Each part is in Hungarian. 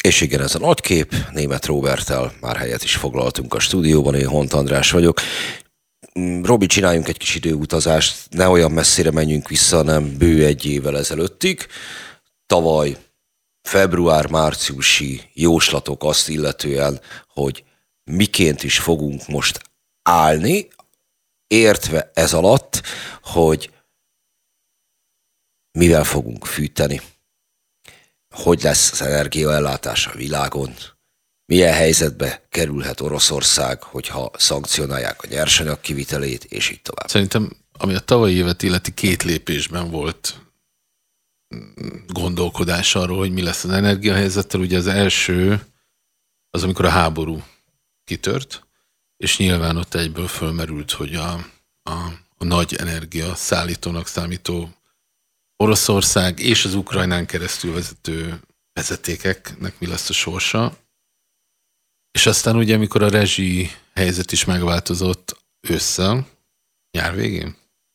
És igen, ez a Nagykép, Németh Róberttel már helyet is foglaltunk a stúdióban, én Hont András vagyok. Robi, csináljunk egy kis időutazást, ne olyan messzire menjünk vissza, hanem bő egy évvel ezelőttig. Tavaly február-márciusi jóslatok azt illetően, hogy miként is fogunk most állni, értve ez alatt, hogy mivel fogunk fűteni, hogy lesz az energiaellátás a világon, milyen helyzetbe kerülhet Oroszország, hogyha szankcionálják a nyersanyag kivitelét, és így tovább. Szerintem, ami a tavalyi évet illeti, két lépésben volt gondolkodás arról, hogy mi lesz az energiahelyzettel. Ugye az első az, amikor a háború kitört, és nyilván ott egyből fölmerült, hogy a nagy energia szállítónak számító Oroszország és az Ukrajnán keresztül vezető vezetékeknek mi lesz a sorsa. És aztán ugye, amikor a rezsi helyzet is megváltozott ősszel,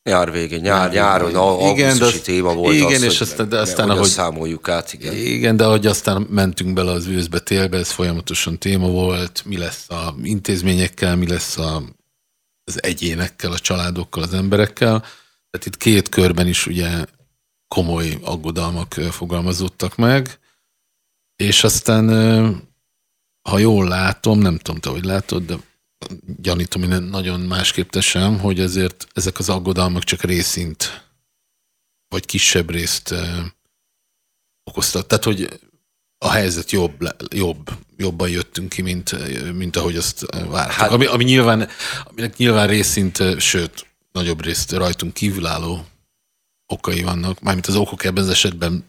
nyáron, augusztusi téma volt. Igen, az, és aztán ahogy számoljuk át, igen. Igen, de ahogy aztán mentünk bele az őszbe, télbe, ez folyamatosan téma volt, mi lesz az intézményekkel, mi lesz az egyénekkel, a családokkal, az emberekkel. Tehát itt két körben is ugye komoly aggodalmak fogalmazódtak meg, és aztán, ha jól látom, nem tudom, te hogy látod, de gyanítom, én nagyon másképp te sem, hogy ezért ezek az aggodalmak csak részint, vagy kisebb részt okoztak. Tehát, hogy a helyzet jobban jöttünk ki, mint ahogy azt vártuk. Aminek nyilván részint, sőt, nagyobb részt rajtunk kívülálló okai vannak, mármint az okok ebben az esetben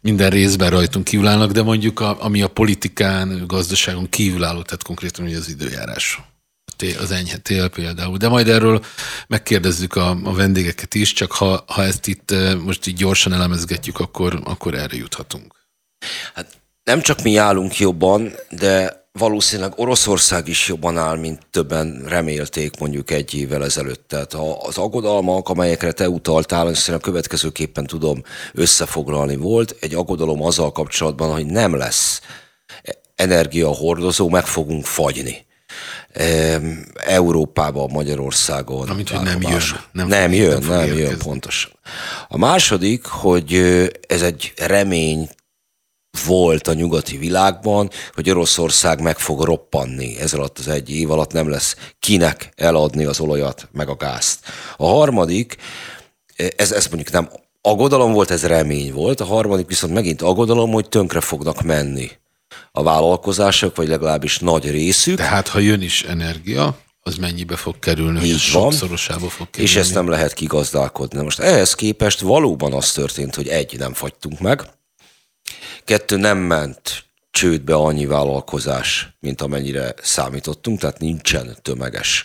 minden részben rajtunk kívülállnak, de mondjuk ami a politikán, gazdaságon kívülálló, tehát konkrétan ugye az időjárás, az enyhe tél például. De majd erről megkérdezzük a vendégeket is, csak ha ezt itt most így gyorsan elemezgetjük, akkor erre juthatunk. Hát nem csak mi állunk jobban, de valószínűleg Oroszország is jobban áll, mint többen remélték mondjuk egy évvel ezelőtt. Tehát az aggodalmak, amelyekre te utaltál, és szerintem következőképpen tudom összefoglalni, volt egy aggodalom azzal kapcsolatban, hogy nem lesz energiahordozó, meg fogunk fagyni. Európában, Magyarországon. Amit, hogy nem jön, pontosan. A második, hogy ez egy remény volt a nyugati világban, hogy Oroszország meg fog roppanni ez alatt az egy év alatt, nem lesz kinek eladni az olajat, meg a gázt. A harmadik, ez mondjuk nem aggodalom volt, ez remény volt, a harmadik viszont megint aggodalom, hogy tönkre fognak menni a vállalkozások, vagy legalábbis nagy részük. Tehát ha jön is energia, az mennyibe fog kerülni, hogy sokszorosába fog kerülni. És ezt nem lehet kigazdálkodni. Most ehhez képest valóban az történt, hogy nem fagytunk meg, 2, nem ment csődbe annyi vállalkozás, mint amennyire számítottunk, tehát nincsen tömeges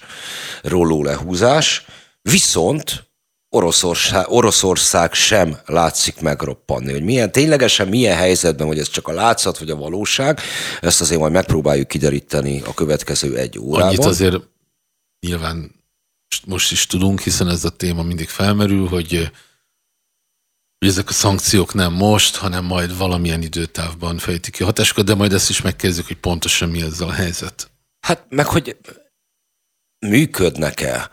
rolló lehúzás, viszont Oroszország sem látszik megroppanni, hogy ténylegesen milyen helyzetben, hogy ez csak a látszat, vagy a valóság, ezt azért majd megpróbáljuk kideríteni a következő egy órában. Annyit azért nyilván most is tudunk, hiszen ez a téma mindig felmerül, hogy ezek a szankciók nem most, hanem majd valamilyen időtávban fejtik ki a hatásokat, de majd ezt is megkérdezzük, hogy pontosan mi ezzel a helyzet. Hát meg, hogy működnek-e?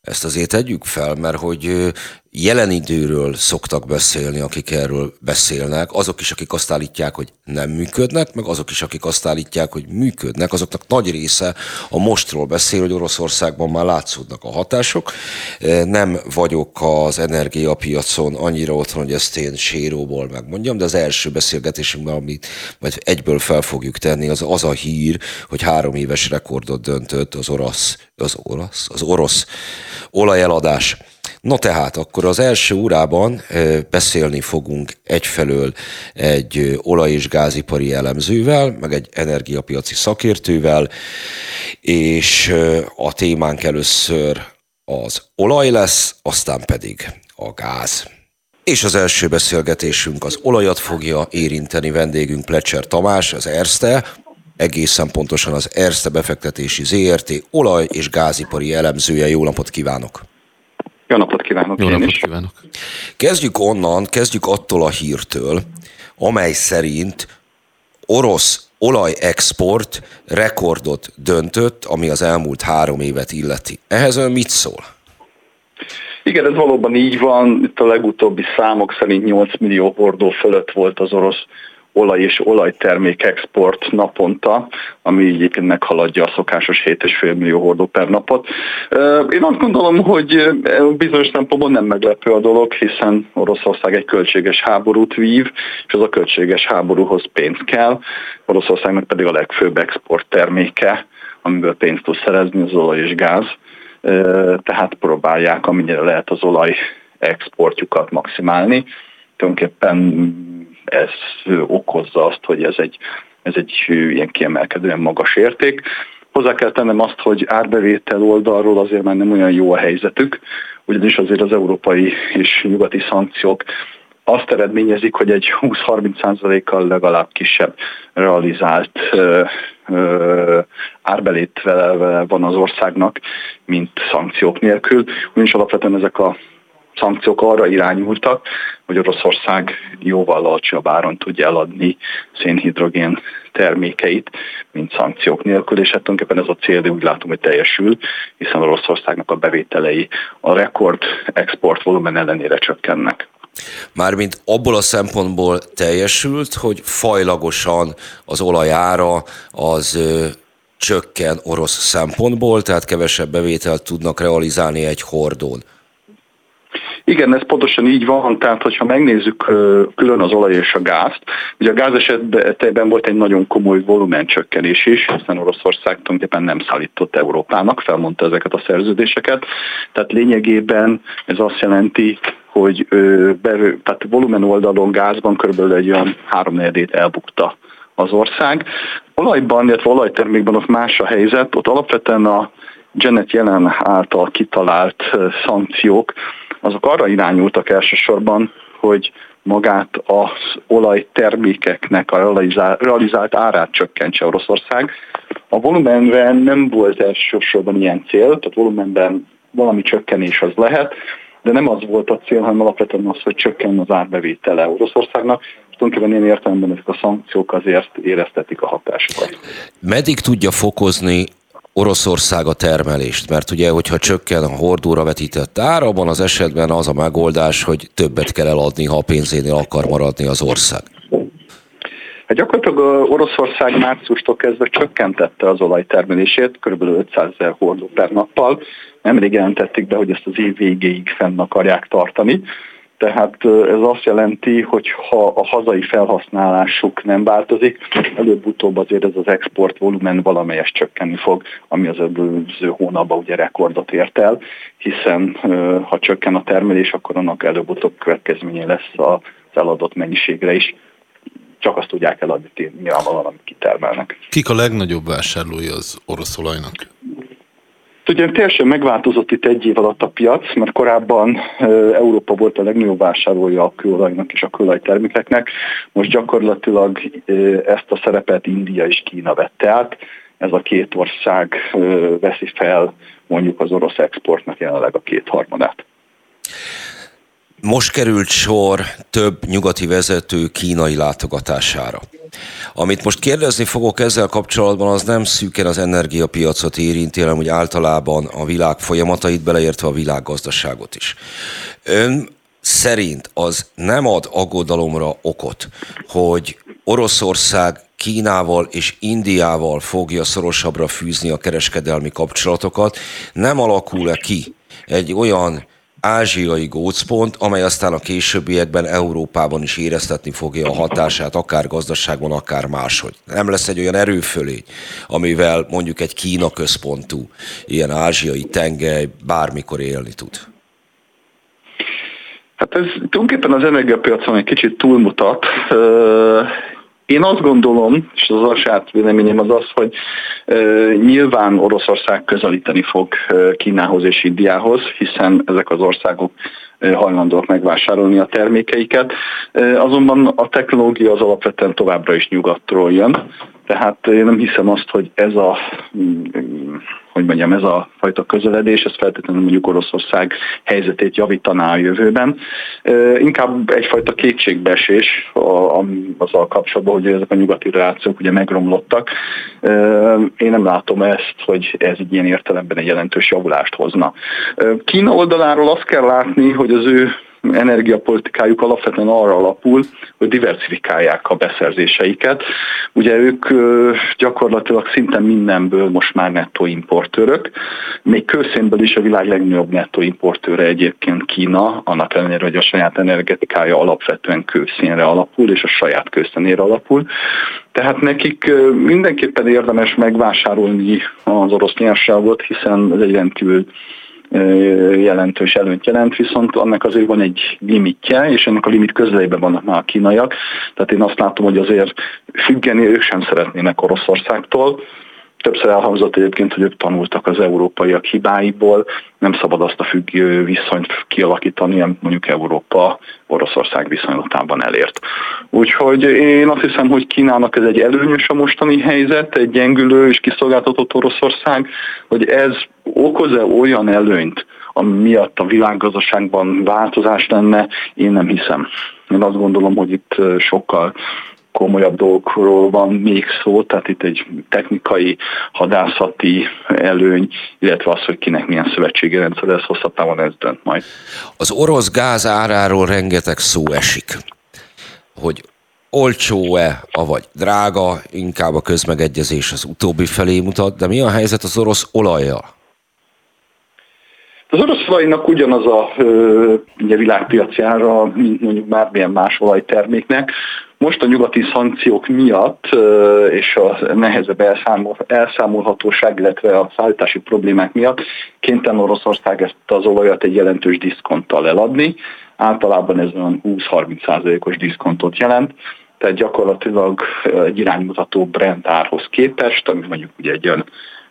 Ezt azért tegyük fel, mert hogy jelen időről szoktak beszélni, akik erről beszélnek, azok is, akik azt állítják, hogy nem működnek, meg azok is, akik azt állítják, hogy működnek, azoknak nagy része a mostról beszél, hogy Oroszországban már látszódnak a hatások. Nem vagyok az energiapiacon annyira otthon, hogy ezt én séróból megmondjam, de az első beszélgetésünkben, amit majd egyből fel fogjuk tenni, az a hír, hogy 3 éves rekordot döntött az orosz olajeladás. Na tehát, akkor az első órában beszélni fogunk egyfelől egy olaj- és gázipari elemzővel, meg egy energiapiaci szakértővel, és a témánk először az olaj lesz, aztán pedig a gáz. És az első beszélgetésünk az olajat fogja érinteni, vendégünk Pletser Tamás, az Erste, egészen pontosan az Erste Befektetési Zrt. Olaj- és gázipari elemzője. Jó napot kívánok! Jó napot kívánok! Jó napot kívánok! Kezdjük attól a hírtől, amely szerint orosz olajexport rekordot döntött, ami az elmúlt 3 évet illeti. Ehhez ön mit szól? Igen, ez valóban így van. Itt a legutóbbi számok szerint 8 millió hordó fölött volt az orosz olaj és olajtermék export naponta, ami így meghaladja a szokásos 7,5 millió hordó per napot. Én azt gondolom, hogy bizonyos szempontból nem meglepő a dolog, hiszen Oroszország egy költséges háborút vív, és az a költséges háborúhoz pénz kell, Oroszországnak pedig a legfőbb export terméke, amiből pénzt tud szerezni, az olaj és gáz. Tehát próbálják, amennyire lehet az olaj exportjukat maximálni. Tulajdonképpen ez okozza azt, hogy ez egy ilyen kiemelkedően magas érték. Hozzá kell tennem azt, hogy árbevétel oldalról azért már nem olyan jó a helyzetük, ugyanis azért az európai és nyugati szankciók azt eredményezik, hogy egy 20-30%-kal legalább kisebb realizált árbevétele van az országnak, mint szankciók nélkül. Ugyanis alapvetően ezek a szankciók arra irányultak, hogy Oroszország jóval alacsonyabb áron tudja eladni szénhidrogén termékeit, mint szankciók nélkül, és hát tulajdonképpen ez a cél, de úgy látom, hogy teljesül, hiszen Oroszországnak a bevételei a rekord export volumen ellenére csökkennek. Mármint abból a szempontból teljesült, hogy fajlagosan az olajára az csökken orosz szempontból, tehát kevesebb bevételt tudnak realizálni egy hordón. Igen, ez pontosan így van, tehát hogyha megnézzük külön az olaj és a gázt, ugye a gáz esetben volt egy nagyon komoly volumencsökkenés is, hiszen Oroszország tulajdonképpen nem szállított Európának, felmondta ezeket a szerződéseket, tehát lényegében ez azt jelenti, hogy tehát volumen oldalon gázban körülbelül egy olyan 3/4-ét elbukta az ország. Olajban, illetve olajtermékben ott más a helyzet, ott alapvetően a Janet Yellen által kitalált szankciók, azok arra irányultak elsősorban, hogy magát az olajtermékeknek a realizált árát csökkentse Oroszország. A volumenben nem volt elsősorban ilyen cél, tehát volumenben valami csökkenés az lehet, de nem az volt a cél, hanem alapvetően az, hogy csökken az árbevétele Oroszországnak. Tulajdonképpen én értelemben ezek a szankciók azért éreztetik a hatásukat. Meddig tudja fokozni Oroszország a termelést? Mert ugye, hogyha csökken a hordóra vetített ár, abban az esetben az a megoldás, hogy többet kell eladni, ha a pénzénél akar maradni az ország. Hát gyakorlatilag Oroszország márciustól kezdve csökkentette az olajtermelését, kb. 500.000 hordó per nappal. Nemrég jelentették be, hogy ezt az év végéig fenn akarják tartani. Tehát ez azt jelenti, hogy ha a hazai felhasználásuk nem változik, előbb-utóbb azért ez az export volumen valamelyest csökkenni fog, ami az előző hónapban ugye rekordot ért el, hiszen ha csökken a termelés, akkor annak előbb-utóbb következménye lesz az eladott mennyiségre is. Csak azt tudják eladni, nyilvánvalóan, amit kitermelnek. Kik a legnagyobb vásárlói az orosz olajnak? Ugye teljesen megváltozott itt egy év alatt a piac, mert korábban Európa volt a legnagyobb vásárolja a kőolajnak és a kőolajtermékeknek. Most gyakorlatilag ezt a szerepet India és Kína vette át. Ez a két ország veszi fel mondjuk az orosz exportnak jelenleg a 2/3-át. Most került sor több nyugati vezető kínai látogatására. Amit most kérdezni fogok ezzel kapcsolatban, az nem szűken az energiapiacot érinti, hanem úgy általában a világ folyamatait, beleértve a világgazdaságot is. Ön szerint az nem ad aggodalomra okot, hogy Oroszország Kínával és Indiával fogja szorosabbra fűzni a kereskedelmi kapcsolatokat, nem alakul-e ki egy olyan ázsiai gócpont, amely aztán a későbbiekben Európában is éreztetni fogja a hatását, akár gazdaságban, akár máshogy. Nem lesz egy olyan erőfölény, amivel mondjuk egy Kína központú ilyen ázsiai tengely bármikor élni tud. Hát ez tulajdonképpen az energiapiacon egy kicsit túlmutat. Én azt gondolom, és az a saját véleményem az az, hogy nyilván Oroszország közelíteni fog Kínához és Indiához, hiszen ezek az országok hajlandóak megvásárolni a termékeiket. Azonban a technológia az alapvetően továbbra is nyugatról jön, Tehát én nem hiszem azt, hogy ez a, ez a fajta közeledés, ez feltétlenül mondjuk Oroszország helyzetét javítaná a jövőben. Inkább egyfajta kétségbeesés azzal kapcsolatban, hogy ezek a nyugati relációk ugye megromlottak. Én nem látom ezt, hogy ez egy ilyen értelemben egy jelentős javulást hozna. Kína oldaláról azt kell látni, hogy az ő energiapolitikájuk alapvetően arra alapul, hogy diversifikálják a beszerzéseiket. Ugye ők gyakorlatilag szinte mindenből most már nettó importőrök, még kőszénből is a világ legnagyobb nettó importőre egyébként Kína, annak ellenére, hogy a saját energetikája alapvetően kőszénre alapul, és a saját kőszénére alapul. Tehát nekik mindenképpen érdemes megvásárolni az orosz nyersanyagot, hiszen ez egy rendkívül jelentős előnyt jelent, viszont annak azért van egy limitje, és ennek a limit közelében vannak már a kínaiak, tehát én azt látom, hogy azért függeni ők sem szeretnének Oroszországtól. Többször elhangzott egyébként, hogy ők tanultak az európaiak hibáiból, nem szabad azt a függő viszonyt kialakítani, amit mondjuk Európa-Oroszország viszonylatában elért. Úgyhogy én azt hiszem, hogy Kínának ez egy előnyös a mostani helyzet, egy gyengülő és kiszolgáltatott Oroszország, hogy ez okoz-e olyan előnyt, ami miatt a világgazdaságban változás lenne, én nem hiszem. Én azt gondolom, hogy itt sokkal komolyabb dolgokról van még szó, tehát itt egy technikai, hadászati előny, illetve az, hogy kinek milyen szövetségi rendszer, ez hosszabb távon ez dönt majd. Az orosz gáz áráról rengeteg szó esik, hogy olcsó-e, avagy drága, inkább a közmegegyezés az utóbbi felé mutat, de mi a helyzet az orosz olajjal? Az orosz olajnak ugyanaz a világpiaci ára, mint mondjuk bármilyen más olajterméknek. Most a nyugati szankciók miatt és a nehezebb elszámolhatóság, illetve a szállítási problémák miatt kénytelen Oroszország ezt az olajat egy jelentős diszkonttal eladni. Általában ez olyan 20-30%-os diszkontot jelent, tehát gyakorlatilag egy iránymutató Brent árhoz képest, ami mondjuk ugye egy olyan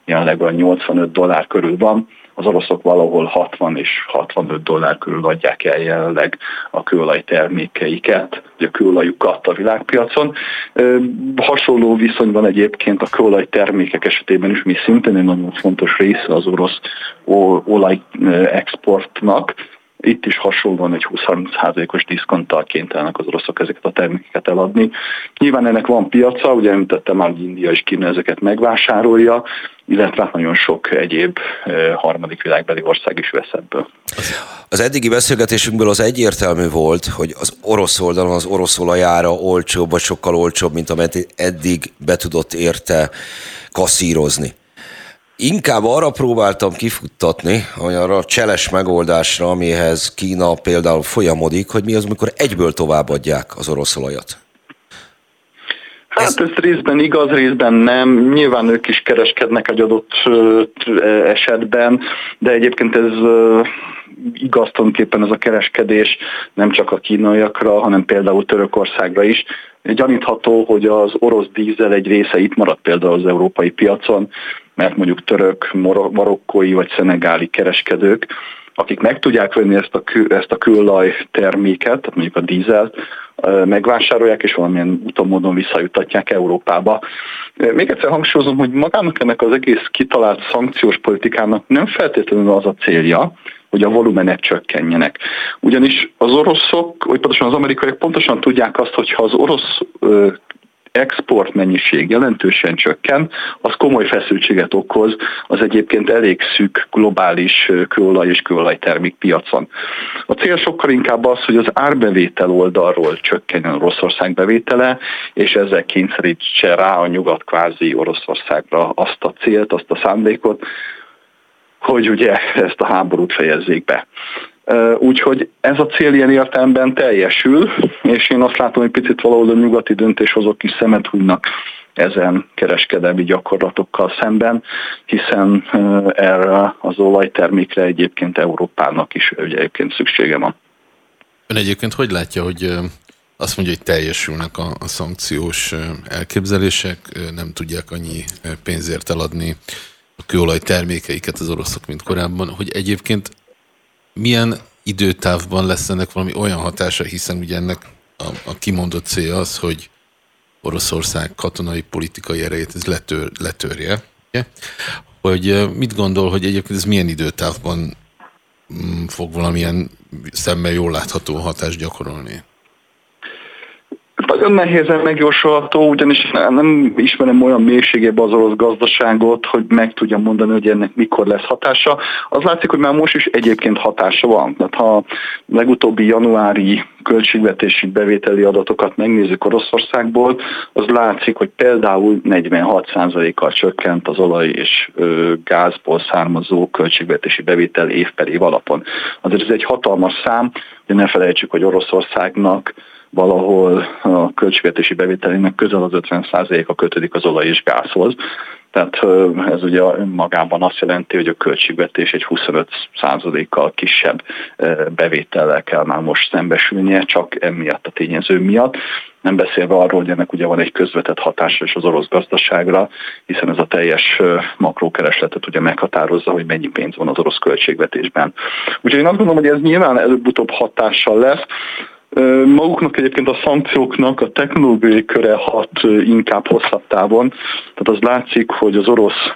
jelenleg olyan $85 körül van, az oroszok valahol 60 és 65 dollár körül adják el jelenleg a kőolaj termékeiket, a kőolajukat a világpiacon. Hasonló viszonyban egyébként a kőolaj termékek esetében is, mi szintén egy nagyon fontos része az orosz olaj exportnak. Itt is hasonlóan egy 20-30%-os diszkonttal kénytelenek az oroszok ezeket a termékeket eladni. Nyilván ennek van piaca, ugye említettem már, hogy India és Kína ezeket megvásárolja, illetve nagyon sok egyéb harmadik világbeli ország is vesz ebből. Az eddigi beszélgetésünkből az egyértelmű volt, hogy az orosz oldalon az orosz olajára olcsóbb, vagy sokkal olcsóbb, mint amit eddig be tudott érte kasszírozni. Inkább arra próbáltam kifuttatni, hogy arra a cseles megoldásra, amihez Kína például folyamodik, hogy mi az, amikor egyből továbbadják az orosz olajat. Hát ez részben igaz, részben nem. Nyilván ők is kereskednek egy adott esetben, de egyébként ez igaz tulajdonképpen ez a kereskedés nem csak a kínaiakra, hanem például Törökországra is. Gyanítható, hogy az orosz dízel egy része itt maradt például az európai piacon, mert mondjuk török, marokkói vagy szenegáli kereskedők, akik meg tudják venni ezt a kőolaj terméket, tehát mondjuk a dízelt, megvásárolják, és valamilyen úton módon visszajutatják Európába. Még egyszer hangsúlyozom, hogy magának ennek az egész kitalált szankciós politikának nem feltétlenül az a célja, hogy a volumenek csökkenjenek. Ugyanis az oroszok, vagy pontosan az amerikaiak pontosan tudják azt, hogy ha az orosz exportmennyiség jelentősen csökken, az komoly feszültséget okoz az egyébként elég szűk globális kőolaj és kőolajtermék piacon. A cél sokkal inkább az, hogy az árbevétel oldalról csökkenjen Oroszország bevétele, és ezzel kényszerítse rá a nyugat kvázi Oroszországra azt a célt, azt a szándékot, hogy ugye ezt a háborút fejezzék be. Úgyhogy ez a cél ilyen értelemben teljesül, és én azt látom, hogy picit valahol a nyugati döntéshozók is szemet hújnak ezen kereskedelmi gyakorlatokkal szemben, hiszen erre az olajtermékre egyébként Európának is egyébként szüksége van. Ön egyébként hogy látja, hogy azt mondja, hogy teljesülnek a szankciós elképzelések, nem tudják annyi pénzért eladni a kőolaj termékeiket az oroszok, mint korábban, hogy egyébként milyen időtávban lesz ennek valami olyan hatása, hiszen ugye ennek a kimondott cél az, hogy Oroszország katonai politikai erejét ez letörje. Hogy mit gondol, hogy egyébként ez milyen időtávban fog valamilyen szemmel jól látható hatást gyakorolni? Nagyon nehézen megjósolható, ugyanis nem ismerem olyan mélységében az orosz gazdaságot, hogy meg tudjam mondani, hogy ennek mikor lesz hatása. Az látszik, hogy már most is egyébként hatása van. Tehát ha legutóbbi januári költségvetési bevételi adatokat megnézzük Oroszországból, az látszik, hogy például 46%-kal csökkent az olaj és gázból származó költségvetési bevétel év per év alapon. Azért ez egy hatalmas szám, de ne felejtsük, hogy Oroszországnak valahol a költségvetési bevételének közel az 50%-a kötődik az olaj és gázhoz. Tehát ez ugye önmagában azt jelenti, hogy a költségvetés egy 25%-kal kisebb bevétellel kell már most szembesülnie, csak emiatt a tényező miatt. Nem beszélve arról, hogy ennek ugye van egy közvetett hatása is az orosz gazdaságra, hiszen ez a teljes makrókeresletet ugye meghatározza, hogy mennyi pénz van az orosz költségvetésben. Úgyhogy én azt gondolom, hogy ez nyilván előbb-utóbb hatással lesz. Maguknak egyébként a szankcióknak a technológiai köre hat inkább hosszabb távon, tehát az látszik, hogy az orosz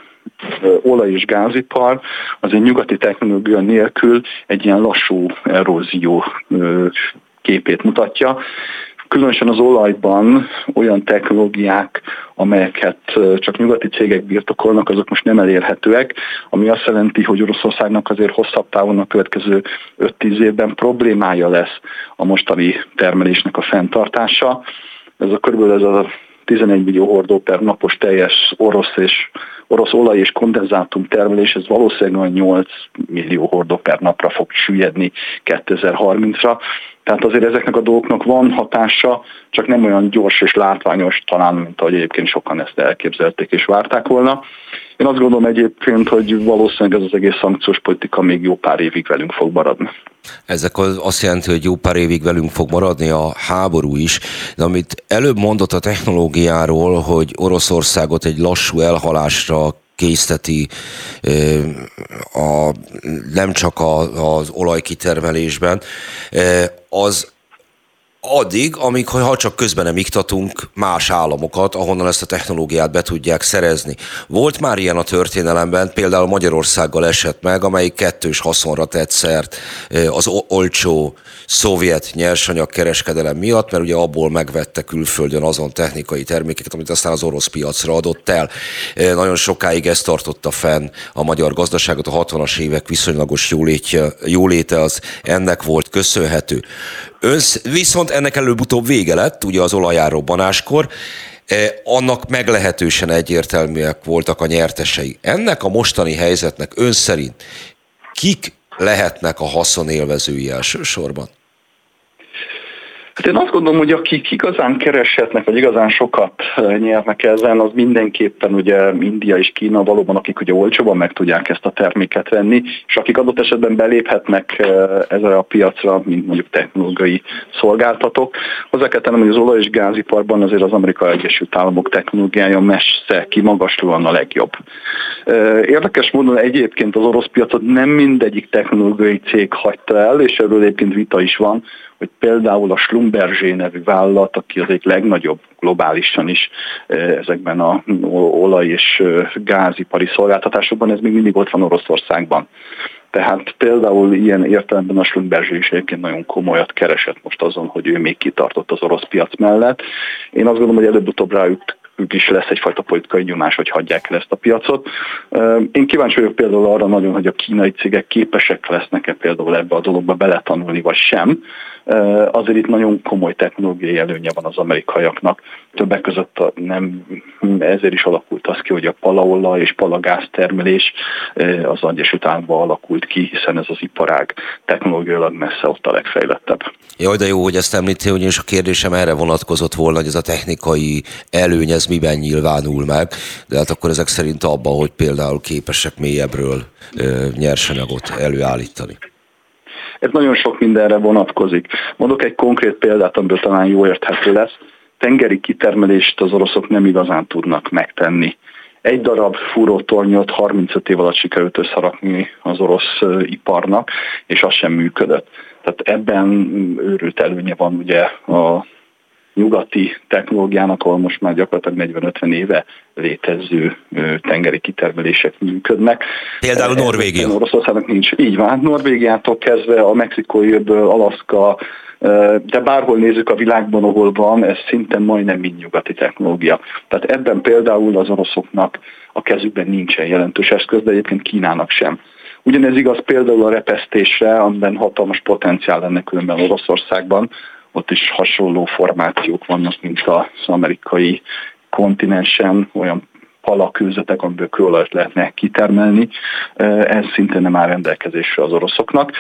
olaj- és gázipar az egy nyugati technológia nélkül egy ilyen lassú erózió képét mutatja. Különösen az olajban olyan technológiák, amelyeket csak nyugati cégek birtokolnak, azok most nem elérhetőek, ami azt jelenti, hogy Oroszországnak azért hosszabb távon a következő 5-10 évben problémája lesz a mostani termelésnek a fenntartása. Ez a körülbelül ez a 11 millió hordó per napos teljes orosz olaj és kondenzátum termelés, ez valószínűleg 8 millió hordó per napra fog süllyedni 2030-ra. Tehát azért ezeknek a dolgoknak van hatása, csak nem olyan gyors és látványos talán, mint ahogy egyébként sokan ezt elképzelték és várták volna. Én azt gondolom egyébként, hogy valószínűleg ez az egész szankciós politika még jó pár évig velünk fog maradni. Ezek azt jelenti, hogy jó pár évig velünk fog maradni a háború is, de amit előbb mondott a technológiáról, hogy Oroszországot egy lassú elhalásra készteti nem csak az olajkitermelésben, az addig, amíg ha csak közben nem iktatunk más államokat, ahonnan ezt a technológiát be tudják szerezni. Volt már ilyen a történelemben, például Magyarországgal esett meg, amelyik kettős haszonra tett szert az olcsó szovjet nyersanyagkereskedelem miatt, mert ugye abból megvette külföldön azon technikai termékeket, amit aztán az orosz piacra adott el. Nagyon sokáig ez tartotta fenn a magyar gazdaságot, a 60-as évek viszonylagos jóléte az ennek volt köszönhető. Viszont ennek előbb-utóbb vége lett, ugye az olajárrobbanáskor, annak meglehetősen egyértelműek voltak a nyertesei. Ennek a mostani helyzetnek ön szerint kik lehetnek a haszonélvezői elsősorban? Hát én azt gondolom, hogy akik igazán kereshetnek, vagy igazán sokat nyernek ezen, az mindenképpen ugye India és Kína valóban, akik ugye olcsóban meg tudják ezt a terméket venni, és akik adott esetben beléphetnek ezzel a piacra, mint mondjuk technológiai szolgáltatók. Hozzá kell tennem, hogy az olaj- és gáziparban azért az Amerikai Egyesült Államok technológiája messze kimagaslóan a legjobb. Érdekes módon egyébként az orosz piacot nem mindegyik technológiai cég hagyta el, és erről egyébként vita is van, hogy például a Schlumberger nevű vállalat, aki az egyik legnagyobb globálisan is ezekben az olaj- és gázipari szolgáltatásokban, ez még mindig ott van Oroszországban. Tehát például ilyen értelemben a Schlumberger is egyébként nagyon komolyat keresett most azon, hogy ő még kitartott az orosz piac mellett. Én azt gondolom, hogy előbb-utóbb rájuk is lesz egyfajta politikai nyomás, hogy hagyják el ezt a piacot. Én kíváncsi vagyok például arra nagyon, hogy a kínai cégek képesek lesznek-e például ebbe a dologba beletanulni, vagy sem. Azért itt nagyon komoly technológiai előnye van az amerikaiaknak. Többek között ezért is alakult az ki, hogy a palaolaj és palagáz termelés az Egyesült Államokban alakult ki, hiszen ez az iparág technológiailag messze ott a legfejlettebb. Jaj, de jó, hogy ezt említi, hogy és a kérdésem erre vonatkozott volna, hogy ez a technikai előny, ez miben nyilvánul meg, de hát akkor ezek szerint abban, hogy például képesek mélyebbről nyersanyagot előállítani. Ez nagyon sok mindenre vonatkozik. Mondok egy konkrét példát, amiből talán jól érthető lesz. Tengeri kitermelést az oroszok nem igazán tudnak megtenni. Egy darab fúrótornyot 35 év alatt sikerült összerakni az orosz iparnak, és az sem működött. Tehát ebben őrült előnye van ugye a nyugati technológiának, ahol most már gyakorlatilag 40-50 éve létező tengeri kitermelések működnek. Például Norvégia. Oroszországnak nincs. Így van, Norvégiától kezdve a mexikói öböl, Alaszka, de bárhol nézzük a világban, ahol van, ez szinte majdnem mind nyugati technológia. Tehát ebben például az oroszoknak a kezükben nincsen jelentős eszköz, de egyébként Kínának sem. Ugyanez igaz például a repesztésre, amiben hatalmas potenciál lenne különben Oroszországban, ott is hasonló formációk vannak, mint az amerikai kontinensen, olyan palakőzetek, amiből kőolajat lehetne kitermelni, ez szintén nem áll rendelkezésre az oroszoknak.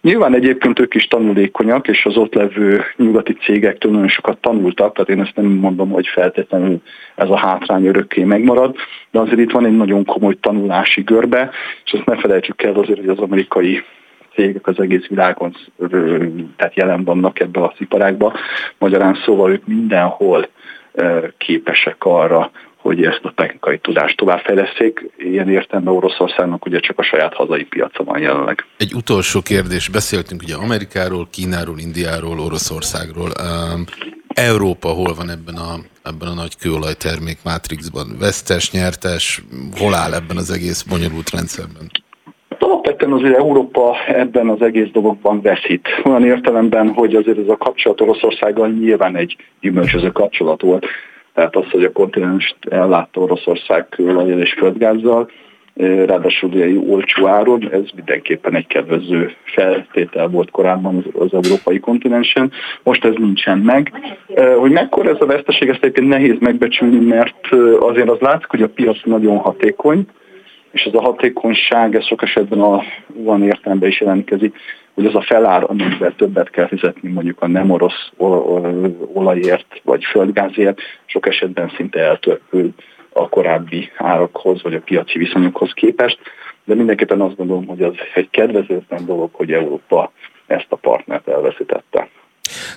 Nyilván egyébként ők is tanulékonyak, és az ott levő nyugati cégektől nagyon sokat tanultak, tehát én ezt nem mondom, hogy feltétlenül ez a hátrány örökké megmarad, de azért itt van egy nagyon komoly tanulási görbe, és ezt ne felejtsük el azért, hogy az amerikai cégek az egész világon, tehát jelen vannak ebben az iparágban, magyarán szóval ők mindenhol képesek arra, hogy ezt a technikai tudást továbbfejleszték. Ilyen értelemben Oroszországnak ugye csak a saját hazai piaca van jelenleg. Egy utolsó kérdés. Beszéltünk ugye Amerikáról, Kínáról, Indiáról, Oroszországról. Európa hol van ebben a nagy kőolajtermék mátrixban? Vesztes, nyertes? Hol áll ebben az egész bonyolult rendszerben? Alapvetően azért Európa ebben az egész dologban veszít. Olyan értelemben, hogy azért ez a kapcsolat Oroszországgal nyilván egy gyümölcsöző kapcsolat volt. Tehát az, hogy a kontinens ellátta Oroszország kőolajjal és földgázzal, ráadásul ilyen olcsó áron, ez mindenképpen egy kedvező feltétel volt korábban az európai kontinensen. Most ez nincsen meg. Hogy mekkora ez a veszteség, ezt egyébként nehéz megbecsülni, mert azért az látszik, hogy a piac nagyon hatékony, és ez a hatékonyság, ez sok esetben van értelemben is jelentkezik, hogy az a felár, amivel többet kell fizetni mondjuk a nem orosz olajért vagy földgázért, sok esetben szinte eltörpül a korábbi árakhoz vagy a piaci viszonyokhoz képest, de mindenképpen azt gondolom, hogy az egy kedvezőtlen dolog, hogy Európa ezt a partnert elveszítette.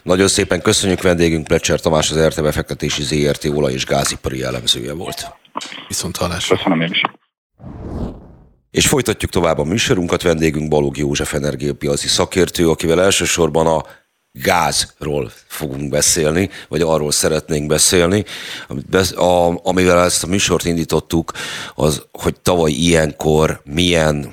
Nagyon szépen köszönjük, vendégünk Pletser Tamás, az Erste Befektetési Zrt. Olaj- és gázipari elemzője volt. Viszont hallásra. Köszönöm én is. És folytatjuk tovább a műsorunkat, vendégünk Balogh József energiapiaci szakértő, akivel elsősorban a gázról fogunk beszélni, vagy arról szeretnénk beszélni. Amivel ezt a műsort indítottuk, az, hogy tavaly ilyenkor milyen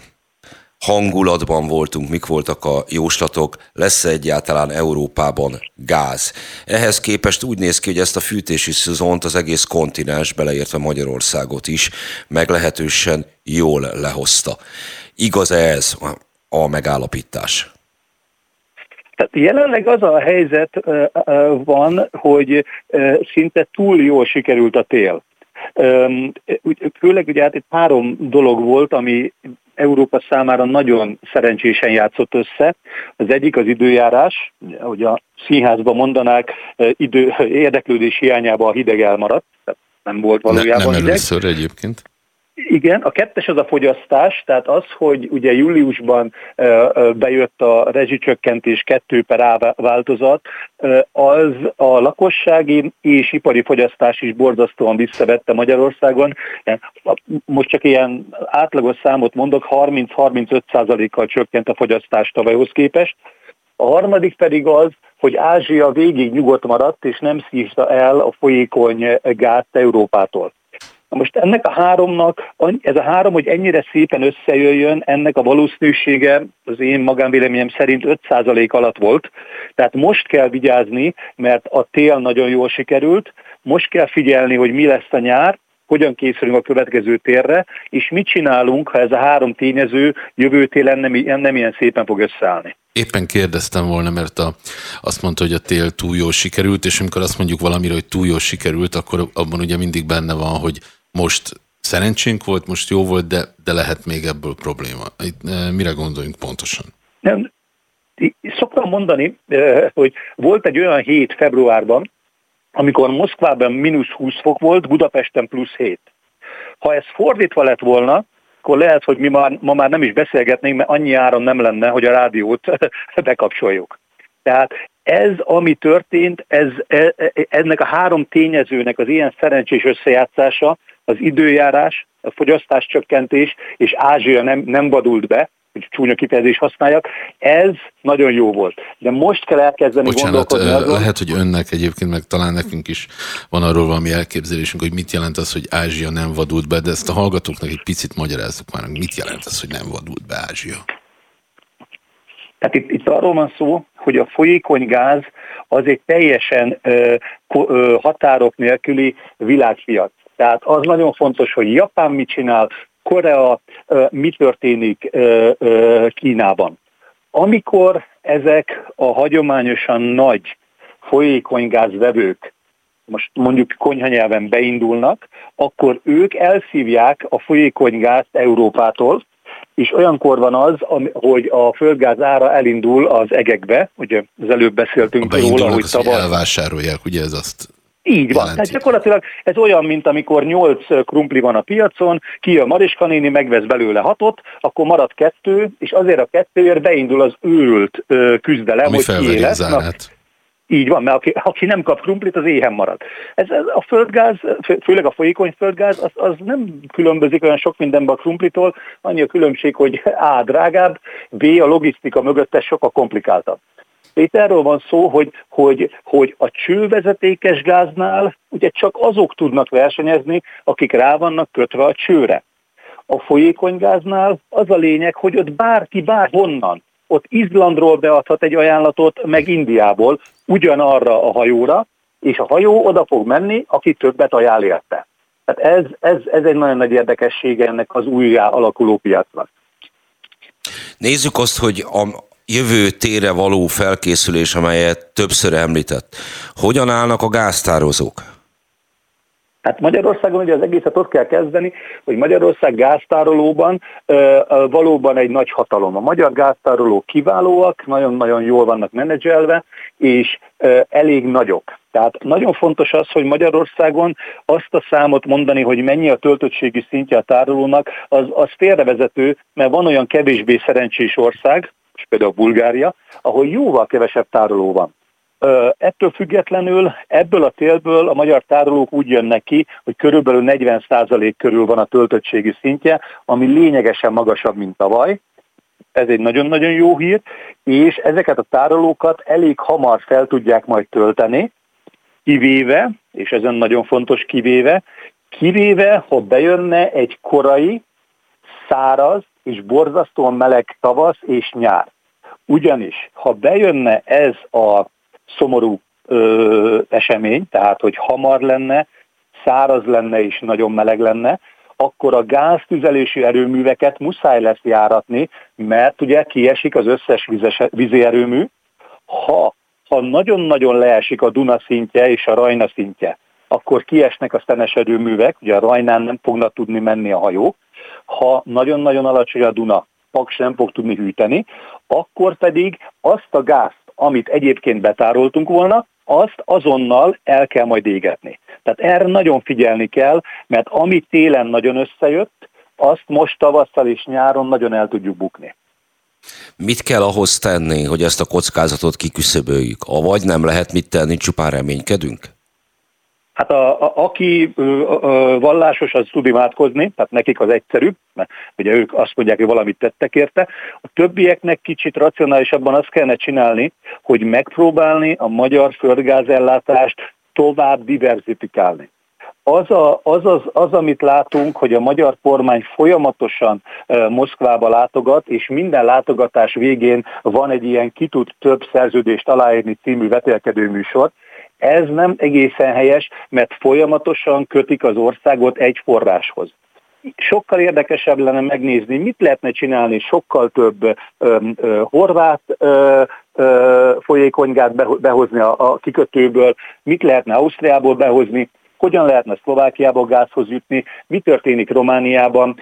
hangulatban voltunk, mik voltak a jóslatok, lesz-e egyáltalán Európában gáz. Ehhez képest úgy néz ki, hogy ezt a fűtési szezont az egész kontinens, beleértve Magyarországot is, meglehetősen jól lehozta. Igaz-e ez a megállapítás? Tehát jelenleg az a helyzet van, hogy szinte túl jól sikerült a tél. Főleg ugye hát itt három dolog volt, ami Európa számára nagyon szerencsésen játszott össze. Az egyik az időjárás, ahogy a színházban mondanák, érdeklődés hiányában a hideg elmaradt, nem volt valójában nem hideg. Először egyébként. Igen, a kettes az a fogyasztás, tehát az, hogy ugye júliusban bejött a rezsicsökkentés 2/A változat, az a lakossági és ipari fogyasztás is borzasztóan visszavette Magyarországon. Most csak ilyen átlagos számot mondok, 30-35%-kal csökkent a fogyasztás tavalyhoz képest. A harmadik pedig az, hogy Ázsia végig nyugodt maradt, és nem szívta el a folyékony gázt Európától. Most ennek a háromnak, ez a három, hogy ennyire szépen összejöjjön, ennek a valószínűsége az én magánvéleményem szerint 5% alatt volt. Tehát most kell vigyázni, mert a tél nagyon jól sikerült, most kell figyelni, hogy mi lesz a nyár, hogyan készülünk a következő térre, és mit csinálunk, ha ez a három tényező jövő télen nem ilyen szépen fog összeállni. Éppen kérdeztem volna, mert azt mondta, hogy a tél túl jól sikerült, és amikor azt mondjuk valamire, hogy túl jól sikerült, akkor abban ugye mindig benne van, hogy most szerencsénk volt, most jó volt, de lehet még ebből probléma. Itt, mire gondoljunk pontosan? Nem, szoktam mondani, hogy volt egy olyan hét februárban, amikor Moszkvában -20 fok volt, Budapesten +7. Ha ez fordítva lett volna, akkor lehet, hogy mi ma már nem is beszélgetnénk, mert annyi áram nem lenne, hogy a rádiót bekapcsoljuk. Tehát ez, ami történt, ennek a három tényezőnek az ilyen szerencsés összejátszása, az időjárás, a fogyasztáscsökkentés, és Ázsia nem vadult be, hogy csúnya kifejezést használjak, ez nagyon jó volt. De most kell elkezdeni gondolkodni azon. Lehet, hogy önnek egyébként, meg talán nekünk is van arról valami elképzelésünk, hogy mit jelent az, hogy Ázsia nem vadult be, de ezt a hallgatóknak egy picit magyarázzuk már, mit jelent az, hogy nem vadult be Ázsia? Tehát itt arról van szó, hogy a folyékony gáz az egy teljesen határok nélküli világpiac. Tehát az nagyon fontos, hogy Japán mit csinál, Korea, mi történik Kínában. Amikor ezek a hagyományosan nagy folyékony gázvevők, most mondjuk konyhanyelven beindulnak, akkor ők elszívják a folyékony gázt Európától, és olyankor van az, hogy a földgáz ára elindul az egekbe, ugye az előbb beszéltünk róla, hogy tavaly elvásárolják, ugye ez azt így van. Tehát gyakorlatilag ez olyan, mint amikor 8 krumpli van a piacon, kijön Mariska néni, megvesz belőle 6-ot, akkor marad 2, és azért a 2-ért beindul az őrült küzdelem, ami hogy kié lesz. Így van, mert aki nem kap krumplit, az éhen marad. Ez a földgáz, főleg a folyékony földgáz, az nem különbözik olyan sok mindenben a krumplitól, annyi a különbség, hogy A. drágább, B. a logisztika mögött sokkal komplikáltabb. Itt erről van szó, hogy a csővezetékes gáznál ugye csak azok tudnak versenyezni, akik rá vannak kötve a csőre. A folyékony gáznál az a lényeg, hogy ott bárki bárhonnan, ott Izlandról beadhat egy ajánlatot, meg Indiából, ugyanarra a hajóra, és a hajó oda fog menni, aki többet ajánl érte. Tehát ez egy nagyon nagy érdekessége ennek az újjá alakuló piacnak. Nézzük azt, hogy a jövő térre való felkészülés, amelyet többször említett. Hogyan állnak a gáztározók? Hát Magyarországon ugye az egészet ott kell kezdeni, hogy Magyarország gáztárolóban valóban egy nagy hatalom. A magyar gáztárolók kiválóak, nagyon-nagyon jól vannak menedzselve, és elég nagyok. Tehát nagyon fontos az, hogy Magyarországon azt a számot mondani, hogy mennyi a töltöttségi szintje a tárolónak, az félrevezető, mert van olyan kevésbé szerencsés ország, és például Bulgária, ahol jóval kevesebb tároló van. Ettől függetlenül ebből a télből a magyar tárolók úgy jönnek ki, hogy körülbelül 40% körül van a töltöttségi szintje, ami lényegesen magasabb, mint tavaly. Ez egy nagyon-nagyon jó hír, és ezeket a tárolókat elég hamar fel tudják majd tölteni, kivéve, és ez nagyon fontos kivéve, ha bejönne egy korai, száraz és borzasztóan meleg tavasz és nyár. Ugyanis, ha bejönne ez a szomorú esemény, tehát hogy hamar lenne, száraz lenne és nagyon meleg lenne, akkor a gáztüzelésű erőműveket muszáj lesz járatni, mert ugye kiesik az összes vízi erőmű. Ha nagyon-nagyon leesik a Duna szintje és a Rajna szintje, akkor kiesnek a szenes erőművek, ugye a Rajnán nem fognak tudni menni a hajók. Ha nagyon-nagyon alacsony a Duna, Paks nem fog tudni hűteni, akkor pedig azt a gázt, amit egyébként betároltunk volna, azt azonnal el kell majd égetni. Tehát erre nagyon figyelni kell, mert ami télen nagyon összejött, azt most tavasszal és nyáron nagyon el tudjuk bukni. Mit kell ahhoz tenni, hogy ezt a kockázatot kiküszöböljük? Avagy nem lehet mit tenni, csupán reménykedünk? Hát aki vallásos, az tud imádkozni, tehát nekik az egyszerűbb, mert ugye ők azt mondják, hogy valamit tettek érte. A többieknek kicsit racionálisabban azt kellene csinálni, hogy megpróbálni a magyar földgázellátást tovább diverzifikálni. Az, amit látunk, hogy a magyar kormány folyamatosan Moszkvába látogat, és minden látogatás végén van egy ilyen ki tud több szerződést aláírni című vetélkedő műsor. Ez nem egészen helyes, mert folyamatosan kötik az országot egy forráshoz. Sokkal érdekesebb lenne megnézni, mit lehetne csinálni sokkal több horvát folyékonygázt behozni a kikötőből, mit lehetne Ausztriából behozni, hogyan lehetne Szlovákiából gázhoz jutni, mi történik Romániában,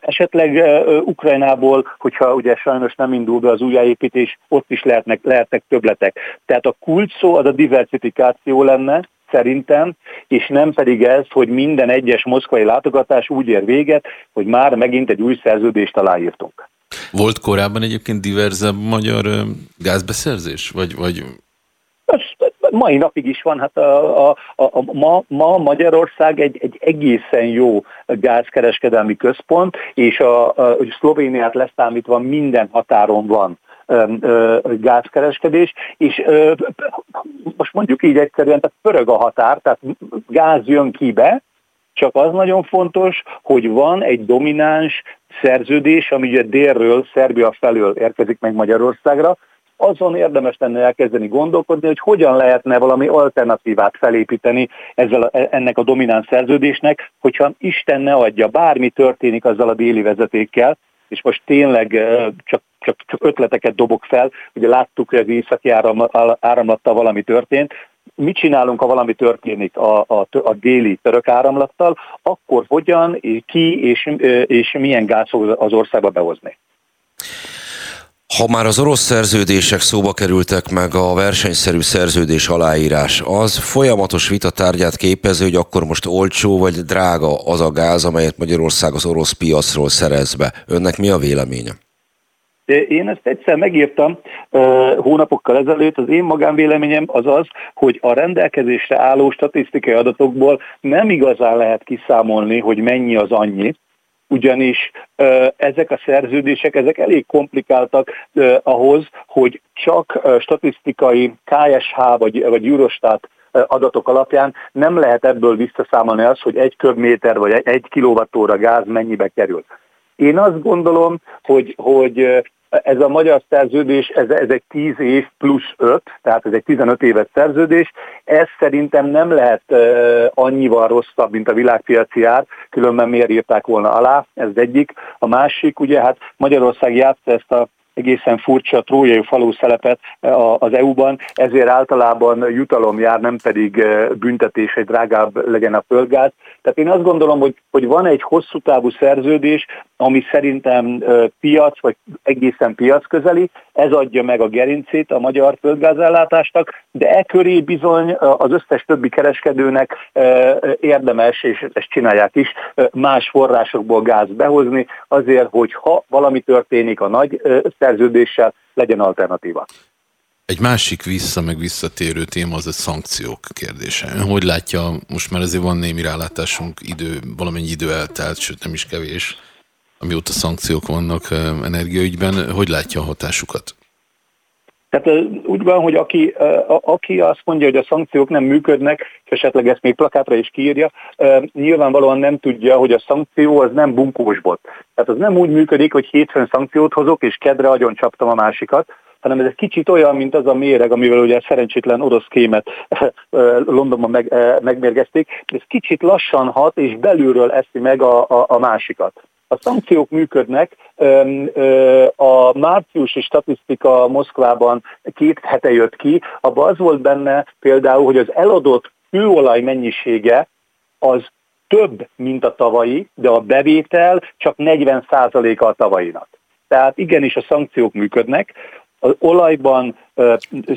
esetleg Ukrajnából, hogyha ugye sajnos nem indul be az újjáépítés, ott is lehetnek többletek. Tehát a kulcs szó az a diversifikáció lenne, szerintem, és nem pedig ez, hogy minden egyes moszkvai látogatás úgy ér véget, hogy már megint egy új szerződést aláírtunk. Volt korábban egyébként diverzebb magyar gázbeszerzés? Vagy... mai napig is van, hát ma Magyarország egy egészen jó gázkereskedelmi központ, és a Szlovéniát leszámítva minden határon van gázkereskedés, és most mondjuk így egyszerűen, tehát pörög a határ, tehát gáz jön ki be, csak az nagyon fontos, hogy van egy domináns szerződés, ami ugye délről, Szerbia felől érkezik meg Magyarországra, azon érdemes lenne elkezdeni gondolkodni, hogy hogyan lehetne valami alternatívát felépíteni ennek a domináns szerződésnek, hogyha Isten ne adja, bármi történik azzal a déli vezetékkel, és most tényleg csak ötleteket dobok fel, ugye láttuk, hogy az északi áramlattal valami történt. Mit csinálunk, ha valami történik a déli török áramlattal, akkor hogyan, ki és milyen gáz az országba behozni? Ha már az orosz szerződések szóba kerültek, meg a versenyszerű szerződés aláírás, az folyamatos vita tárgyát képező, hogy akkor most olcsó vagy drága az a gáz, amelyet Magyarország az orosz piacról szerez be. Önnek mi a véleménye? Én ezt egyszer megírtam hónapokkal ezelőtt, az én magánvéleményem az az, hogy a rendelkezésre álló statisztikai adatokból nem igazán lehet kiszámolni, hogy mennyi az annyi, ugyanis ezek a szerződések, ezek elég komplikáltak ahhoz, hogy csak statisztikai KSH vagy Eurostat adatok alapján nem lehet ebből visszaszámolni azt, hogy egy köbméter vagy egy kilowattóra gáz mennyibe kerül. Én azt gondolom, hogy ez a magyar szerződés, ez egy 10 év plusz 5, tehát ez egy 15 éves szerződés, ez szerintem nem lehet annyival rosszabb, mint a világpiaci ár, különben miért írták volna alá, ez egyik. A másik, ugye hát Magyarország játsza ezt a egészen furcsa trójai falu szerepet az EU-ban, ezért általában jutalom jár, nem pedig büntetés, hogy drágább legyen a földgáz. Tehát én azt gondolom, hogy van egy hosszú távú szerződés, ami szerintem piac, vagy egészen piac közeli, ez adja meg a gerincét a magyar földgázellátásnak, de e köré bizony az összes többi kereskedőnek érdemes, és ezt csinálják is, más forrásokból gáz behozni, azért, hogy ha valami történik a nagy szerződéssel, legyen alternatíva. Egy másik visszatérő téma az a szankciók kérdése. Hogy látja, most már azért van némi rálátásunk, valamennyi idő eltelt, sőt nem is kevés, amióta szankciók vannak energiaügyben, hogy látja a hatásukat? Tehát úgy van, hogy aki azt mondja, hogy a szankciók nem működnek, és esetleg ezt még plakátra is kiírja, nyilvánvalóan nem tudja, hogy a szankció az nem bunkósbot. Tehát az nem úgy működik, hogy hétfőn szankciót hozok, és kedre agyon csaptam a másikat, hanem ez egy kicsit olyan, mint az a méreg, amivel ugye szerencsétlen orosz kémet Londonban megmérgezték. Ez kicsit lassan hat, és belülről eszi meg a másikat. A szankciók működnek, a márciusi statisztika Moszkvában 2 hete jött ki, abban az volt benne például, hogy az eladott kőolaj mennyisége az több, mint a tavalyi, de a bevétel csak 40%-a a tavalyinak. Tehát igenis a szankciók működnek, az olajban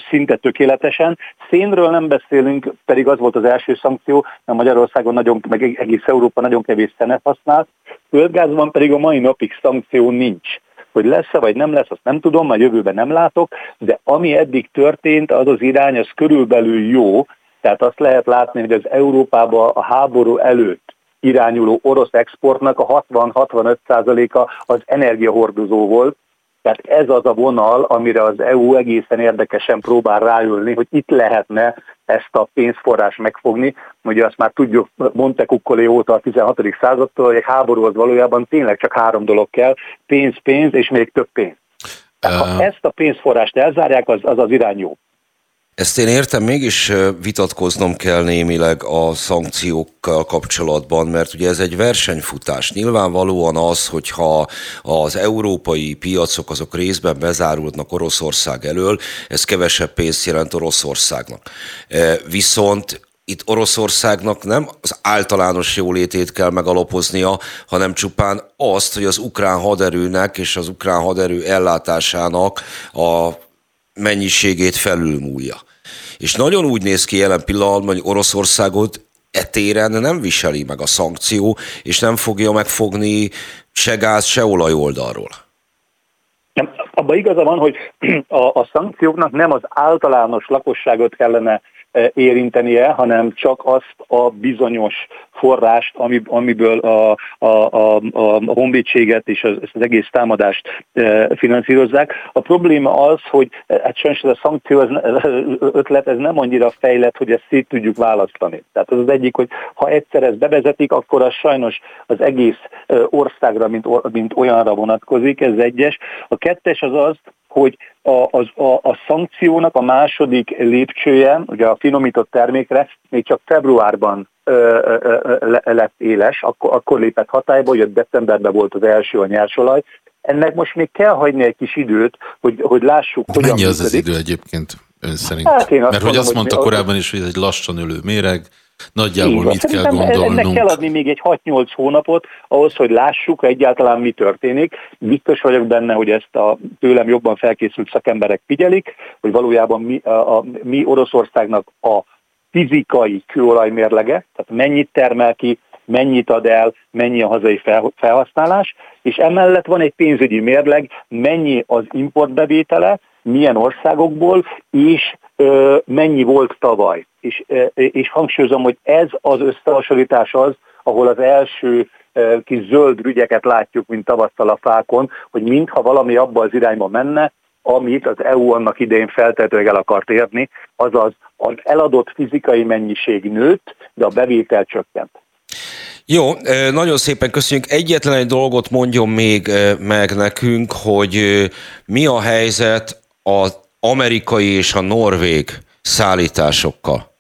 szinte tökéletesen. Szénről nem beszélünk, pedig az volt az első szankció, mert Magyarországon meg egész Európa nagyon kevés szenet használt. Földgázban pedig a mai napig szankció nincs. Hogy lesz-e vagy nem lesz, azt nem tudom, már jövőben nem látok, de ami eddig történt, az irány, az körülbelül jó. Tehát azt lehet látni, hogy az Európában a háború előtt irányuló orosz exportnak a 60-65%-a az energiahordozó volt. Tehát ez az a vonal, amire az EU egészen érdekesen próbál ráülni, hogy itt lehetne ezt a pénzforrás megfogni. Ugye azt már tudjuk Montecuccoli óta a 16. századtól, hogy egy háborúhoz valójában tényleg csak 3 dolog kell, pénz, pénz és még több pénz. Tehát, ha ezt a pénzforrást elzárják, az irány jó. Ezt én értem, mégis vitatkoznom kell némileg a szankciókkal kapcsolatban, mert ugye ez egy versenyfutás. Nyilvánvalóan az, hogyha az európai piacok azok részben bezárulnak Oroszország elől, ez kevesebb pénzt jelent Oroszországnak. Viszont itt Oroszországnak nem az általános jólétét kell megalapoznia, hanem csupán azt, hogy az ukrán haderőnek és az ukrán haderő ellátásának a mennyiségét felülmúlja. És nagyon úgy néz ki jelen pillanatban, hogy Oroszországot etéren nem viseli meg a szankció, és nem fogja megfogni se gáz, se olaj oldalról. Nem, abban igaza van, hogy a szankcióknak nem az általános lakosságot kellene érintenie, hanem csak azt a bizonyos forrást, amiből a honvédséget és ezt az egész támadást finanszírozzák. A probléma az, hogy hát sajnos ez a szankció ötlet, ez nem annyira fejlett, hogy ezt szét tudjuk választani. Tehát az az egyik, hogy ha egyszer ezt bevezetik, akkor az sajnos az egész országra, mint olyanra vonatkozik, ez egyes. A kettes az az, hogy a szankciónak a második lépcsője, ugye a finomított termékre még csak februárban lett éles, akkor lépett hatályba, ugye decemberben volt az első a nyersolaj. Ennek most még kell hagyni egy kis időt, hogy lássuk, hogy mennyi az az idő egyébként ön szerint? Hát mert mondom, hogy azt mondta korábban is, hogy ez egy lassan ölő méreg, nagyjából mit kell gondolnunk? Ennek kell adni még egy 6-8 hónapot ahhoz, hogy lássuk egyáltalán mi történik. Biztos vagyok benne, hogy ezt a tőlem jobban felkészült szakemberek figyelik, hogy valójában mi Oroszországnak a fizikai kőolajmérlege, tehát mennyit termel ki, mennyit ad el, mennyi a hazai felhasználás, és emellett van egy pénzügyi mérleg, mennyi az importbevétele, milyen országokból, és mennyi volt tavaly. És hangsúlyozom, hogy ez az összehasonlítás az, ahol az első kis zöld rügyeket látjuk, mint tavasszal a fákon, hogy mintha valami abba az irányba menne, amit az EU annak idején feltétlenül el akart érni, azaz az eladott fizikai mennyiség nőtt, de a bevétel csökkent. Jó, nagyon szépen köszönjük. Egyetlen egy dolgot mondjon még meg nekünk, hogy mi a helyzet az amerikai és a norvég szállításokkal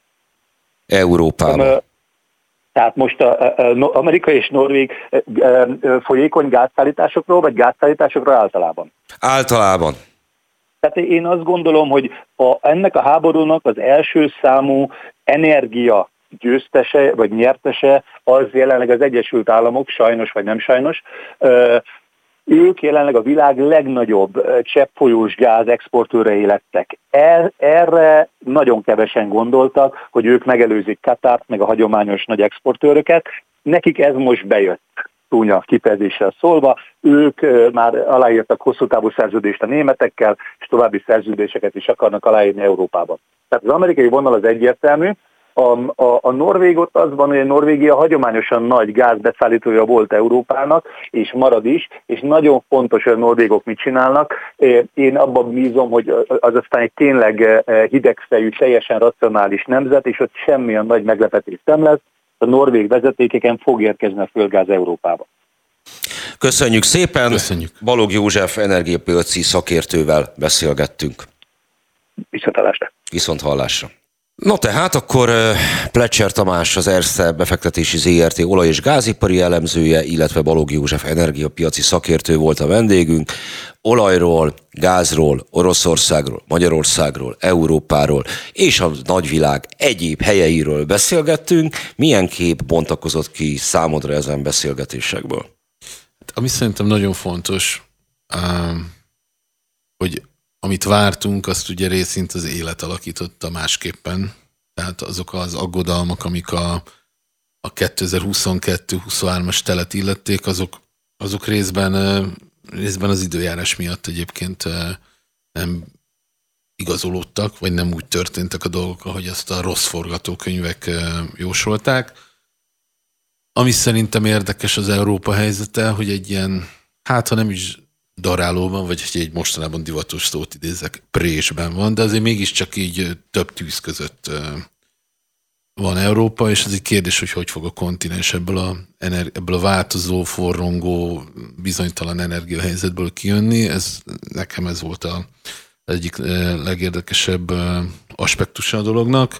Európában. Tehát most amerikai és norvég folyékony gázszállításokról, vagy gázszállításokról általában? Általában. Tehát én azt gondolom, hogy ennek a háborúnak az első számú energia győztese vagy nyertese az jelenleg az Egyesült Államok, sajnos vagy nem sajnos. Ők jelenleg a világ legnagyobb cseppfolyós gáz exportőrei lettek. Erre nagyon kevesen gondoltak, hogy ők megelőzik Katárt, meg a hagyományos nagy exportőröket. Nekik ez most bejött, túlnya kifejezéssel szólva. Ők már aláírtak hosszú távú szerződést a németekkel, és további szerződéseket is akarnak aláírni Európában. Tehát az amerikai vonal az egyértelmű. A norvégot az van, hogy a Norvégia hagyományosan nagy gázbeszállítója volt Európának, és marad is, és nagyon fontos, hogy a norvégok mit csinálnak. Én abban bízom, hogy az aztán egy tényleg hidegfejű, teljesen racionális nemzet, és ott semmilyen nagy meglepetés nem lesz. A norvég vezetékeken fog érkezni a földgáz Európába. Köszönjük szépen! Köszönjük. Balogh József energiapiaci szakértővel beszélgettünk. Viszonthallásra! Viszonthallásra! No tehát akkor Pletser Tamás, az Erste Befektetési Zrt. Olaj- és gázipari elemzője, illetve Balogh József energiapiaci szakértő volt a vendégünk. Olajról, gázról, Oroszországról, Magyarországról, Európáról és a nagyvilág egyéb helyeiről beszélgettünk. Milyen kép bontakozott ki számodra ezen beszélgetésekből? Ami szerintem nagyon fontos, hogy amit vártunk, azt ugye részint az élet alakította másképpen. Tehát azok az aggodalmak, amik a 2022-23-as telet illették, azok részben az időjárás miatt egyébként nem igazolódtak, vagy nem úgy történtek a dolgok, ahogy azt a rossz forgatókönyvek jósolták. Ami szerintem érdekes az Európa helyzete, hogy egy ilyen, hát ha nem is darálóban, vagy egy mostanában divatos szót idézek, présben van, de azért mégiscsak így több tűz között van Európa, és ez egy kérdés, hogy hogy fog a kontinens ebből a változó, forrongó, bizonytalan energiahelyzetből kijönni. Nekem ez volt az egyik legérdekesebb aspektusa a dolognak.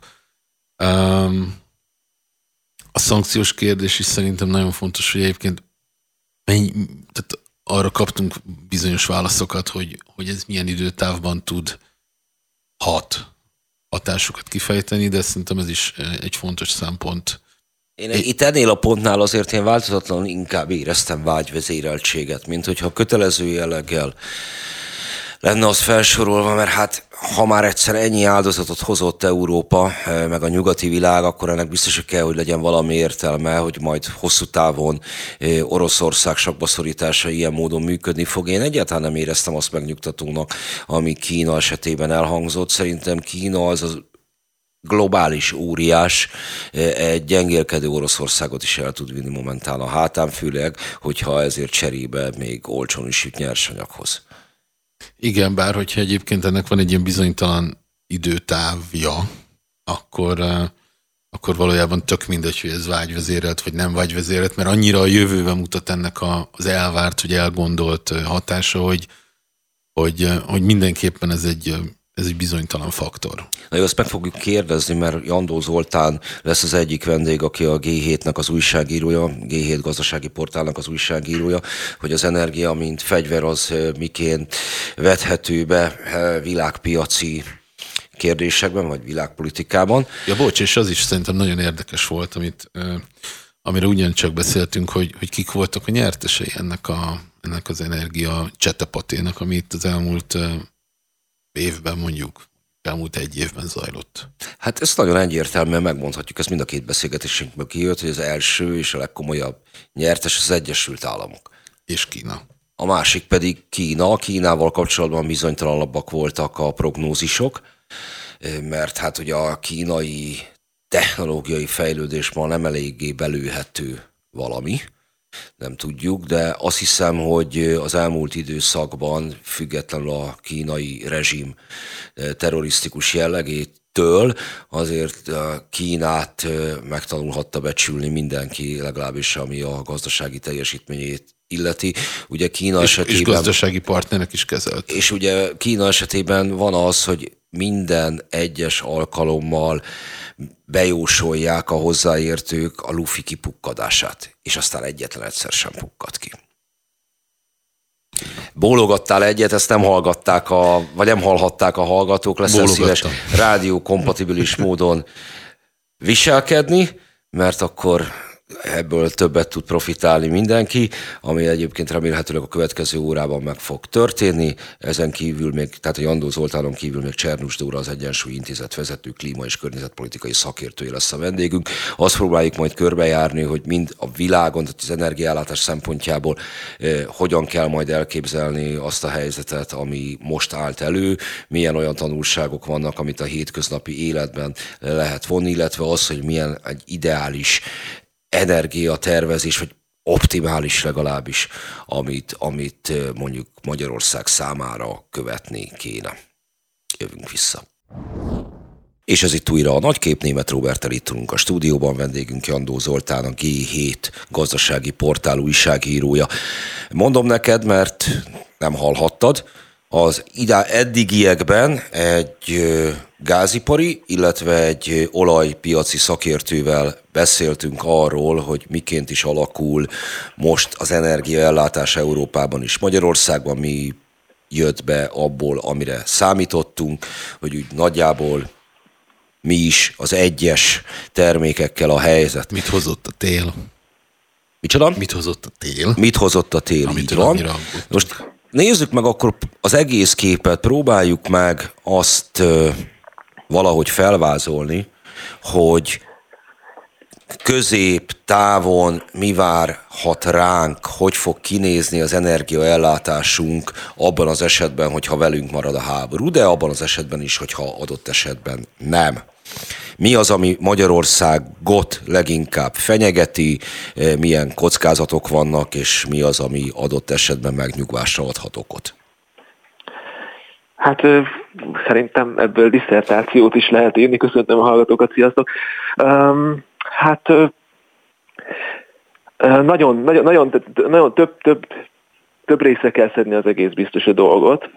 A szankciós kérdés is szerintem nagyon fontos, hogy egyébként tehát arra kaptunk bizonyos válaszokat, hogy ez milyen időtávban tud hatásokat kifejteni, de szerintem ez is egy fontos szempont. Itt ennél a pontnál azért én változatlanul inkább éreztem vágyvezéreltséget, mint hogyha kötelező jelleggel lenne az felsorolva, mert hát ha már egyszer ennyi áldozatot hozott Európa, meg a nyugati világ, akkor ennek biztos, hogy kell, hogy legyen valami értelme, hogy majd hosszú távon Oroszország sakbaszorítása ilyen módon működni fog. Én egyáltalán nem éreztem azt megnyugtatónak, ami Kína esetében elhangzott. Szerintem Kína az globális óriás egy gyengélkedő Oroszországot is el tud vinni momentán a hátán, főleg, hogyha ezért cserébe még olcsón is jut nyersanyaghoz. Igen, bár hogyha egyébként ennek van egy ilyen bizonytalan időtávja, akkor valójában tök mindegy, hogy ez vágyvezérelt, vagy nem vágyvezérelt, mert annyira a jövőbe mutat ennek az elvárt, hogy elgondolt hatása, hogy mindenképpen ez egy bizonytalan faktor. Na jó, ezt meg fogjuk kérdezni, mert Jandó Zoltán lesz az egyik vendég, aki a G7-nek az újságírója, G7 gazdasági portálnak az újságírója, hogy az energia, mint fegyver, az miként vethető be világpiaci kérdésekben, vagy világpolitikában. Ja, bocs, és az is szerintem nagyon érdekes volt, amire ugyancsak beszéltünk, hogy kik voltak a nyertesei ennek az energia csetepaténak, ami itt az elmúlt évben mondjuk, elmúlt egy évben zajlott. Hát ezt nagyon egyértelműen megmondhatjuk, ezt mind a két beszélgetésünkből kijött, hogy az első és a legkomolyabb nyertes az Egyesült Államok. És Kína. A másik pedig Kína. Kínával kapcsolatban bizonytalanabbak voltak a prognózisok, mert hát ugye a kínai technológiai fejlődés ma nem eléggé belőhető valami, nem tudjuk, de azt hiszem, hogy az elmúlt időszakban függetlenül a kínai rezsim terrorisztikus jellegétől azért Kínát megtanulhatta becsülni mindenki, legalábbis ami a gazdasági teljesítményét illeti. Ugye Kína esetében... És gazdasági partnerek is kezelt. És ugye Kína esetében van az, hogy minden egyes alkalommal bejósolják a hozzáértők a lufi kipukkadását, és aztán egyetlen egyszer sem pukkad ki. Bólogattál egyet, ezt nem hallgatták vagy nem hallhatták a hallgatók, leszel szíves rádiókompatibilis módon viselkedni, mert akkor ebből többet tud profitálni mindenki, ami egyébként remélhetőleg a következő órában meg fog történni. Ezen kívül még, tehát a Jandó Zoltánon kívül még Csernus Dóra, az Egyensúly Intézet vezető klíma- és környezetpolitikai szakértője lesz a vendégünk. Azt próbáljuk majd körbejárni, hogy mind a világon, tehát az energiállátás szempontjából hogyan kell majd elképzelni azt a helyzetet, ami most állt elő, milyen olyan tanulságok vannak, amit a hétköznapi életben lehet vonni, illetve az, hogy milyen egy ideális energiatervezés, vagy optimális legalábbis, amit mondjuk Magyarország számára követni kéne. Jövünk vissza. És ez itt újra a Nagykép, Németh Róberttel itt ülünk a stúdióban, vendégünk Jandó Zoltán, a G7 gazdasági portál újságírója. Mondom neked, mert nem hallhattad, az eddigiekben egy gázipari, illetve egy olajpiaci szakértővel beszéltünk arról, hogy miként is alakul most az energiaellátás Európában is. Magyarországban mi jött be abból, amire számítottunk, hogy úgy nagyjából mi is az egyes termékekkel a helyzet. Mit hozott a tél? Micsoda? Mit hozott a tél? Mit hozott a tél, amit így van. Most nézzük meg akkor az egész képet, próbáljuk meg azt valahogy felvázolni, hogy középtávon mi várhat ránk, hogy fog kinézni az energiaellátásunk abban az esetben, hogyha velünk marad a háború, de abban az esetben is, hogyha adott esetben nem. Mi az, ami Magyarországot leginkább fenyegeti, milyen kockázatok vannak, és mi az, ami adott esetben megnyugvásra adhat okot? Hát szerintem ebből disszertációt is lehet írni. Köszöntöm a hallgatókat, sziasztok! Hát nagyon több részre kell szedni az egész biztos a dolgot.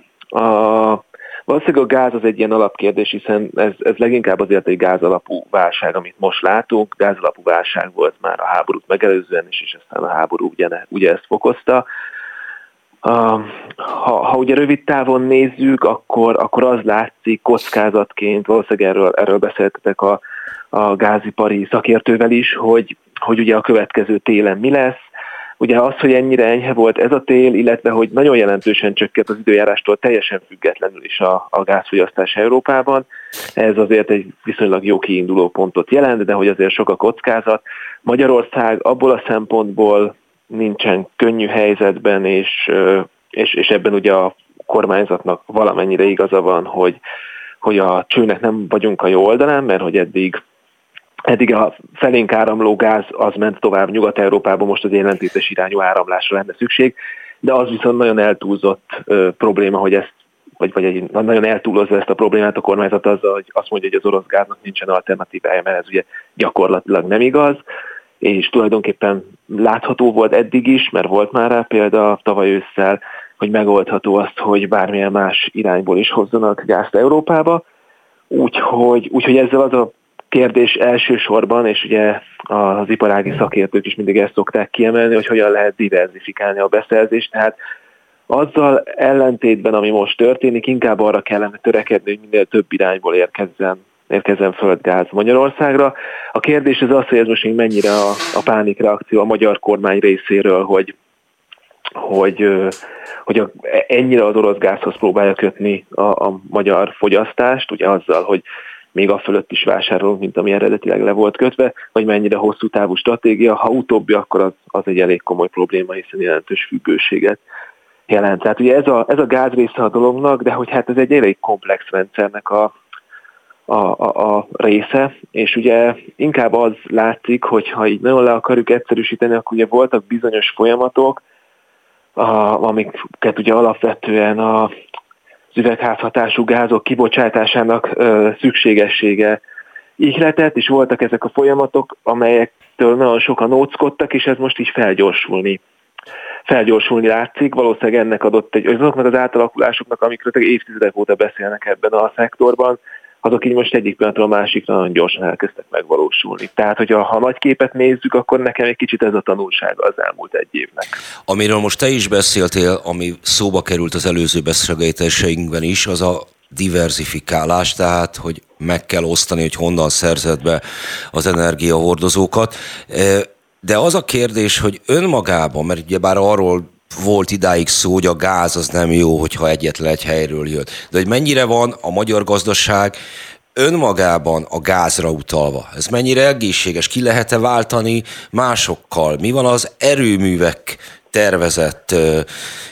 Valószínűleg a gáz az egy ilyen alapkérdés, hiszen ez leginkább azért egy gázalapú válság, amit most látunk. Gázalapú válság volt már a háborút megelőzően is, és aztán a háború ugye ezt fokozta. Ha ugye rövid távon nézzük, akkor az látszik kockázatként, valószínűleg erről beszéltetek a gázipari szakértővel is, hogy ugye a következő télen mi lesz. Ugye az, hogy ennyire enyhe volt ez a tél, illetve hogy nagyon jelentősen csökkent az időjárástól teljesen függetlenül is a gázfogyasztás Európában, ez azért egy viszonylag jó kiinduló pontot jelent, de hogy azért sok a kockázat. Magyarország abból a szempontból nincsen könnyű helyzetben, és ebben ugye a kormányzatnak valamennyire igaza van, hogy hogy a csőnek nem vagyunk a jó oldalán, mert hogy eddig a felénk áramló gáz az ment tovább Nyugat-Európában, most az ellentétes irányú áramlásra lenne szükség, de az viszont nagyon eltúlzott probléma, hogy ezt, vagy nagyon eltúlozza ezt a problémát a kormányzat azzal, hogy azt mondja, hogy az orosz gáznak nincsen alternatívája, mert ez ugye gyakorlatilag nem igaz, és tulajdonképpen látható volt eddig is, mert volt már rá példa tavaly ősszel, hogy megoldható azt, hogy bármilyen más irányból is hozzanak gázt Európába, úgyhogy ezzel az a kérdés elsősorban, és ugye az iparági szakértők is mindig ezt szokták kiemelni, hogy hogyan lehet diverzifikálni a beszerzést, tehát azzal ellentétben, ami most történik, inkább arra kellene törekedni, hogy minél több irányból érkezzen földgáz Magyarországra. A kérdés az az, hogy ez most még mennyire a pánikreakció a magyar kormány részéről, hogy ennyire az orosz gázhoz próbálja kötni a magyar fogyasztást, ugye azzal, hogy még a fölött is vásárolunk, mint ami eredetileg le volt kötve, vagy mennyire hosszú távú stratégia. Ha utóbbi, akkor az egy elég komoly probléma, hiszen jelentős függőséget jelent. Tehát ugye ez a gáz része a dolognak, de hogy hát ez egy elég komplex rendszernek a része, és ugye inkább az látszik, hogy ha így nagyon le akarjuk egyszerűsíteni, akkor ugye voltak bizonyos folyamatok, amiket ugye alapvetően az üvegházhatású gázok kibocsátásának szükségessége ihletett, és voltak ezek a folyamatok, amelyektől nagyon sokan óckodtak, és ez most így felgyorsulni látszik, valószínűleg ennek adott azoknak az átalakulásoknak, amikről évtizedek óta beszélnek ebben a szektorban, azok így most egyik pillanatról a másikra nagyon gyorsan elkezdtek megvalósulni. Tehát, hogyha a nagy képet nézzük, akkor nekem egy kicsit ez a tanulsága az elmúlt egy évnek. Amiről most te is beszéltél, ami szóba került az előző beszélgetéseinkben is, az a diverzifikálás, tehát, hogy meg kell osztani, hogy honnan szerzed be az energiahordozókat. De az a kérdés, hogy önmagában, mert ugyebár arról volt idáig szó, hogy a gáz az nem jó, hogyha egyetlen egy helyről jött. De hogy mennyire van a magyar gazdaság önmagában a gázra utalva? Ez mennyire egészséges? Ki lehet-e váltani másokkal? Mi van az erőművek tervezett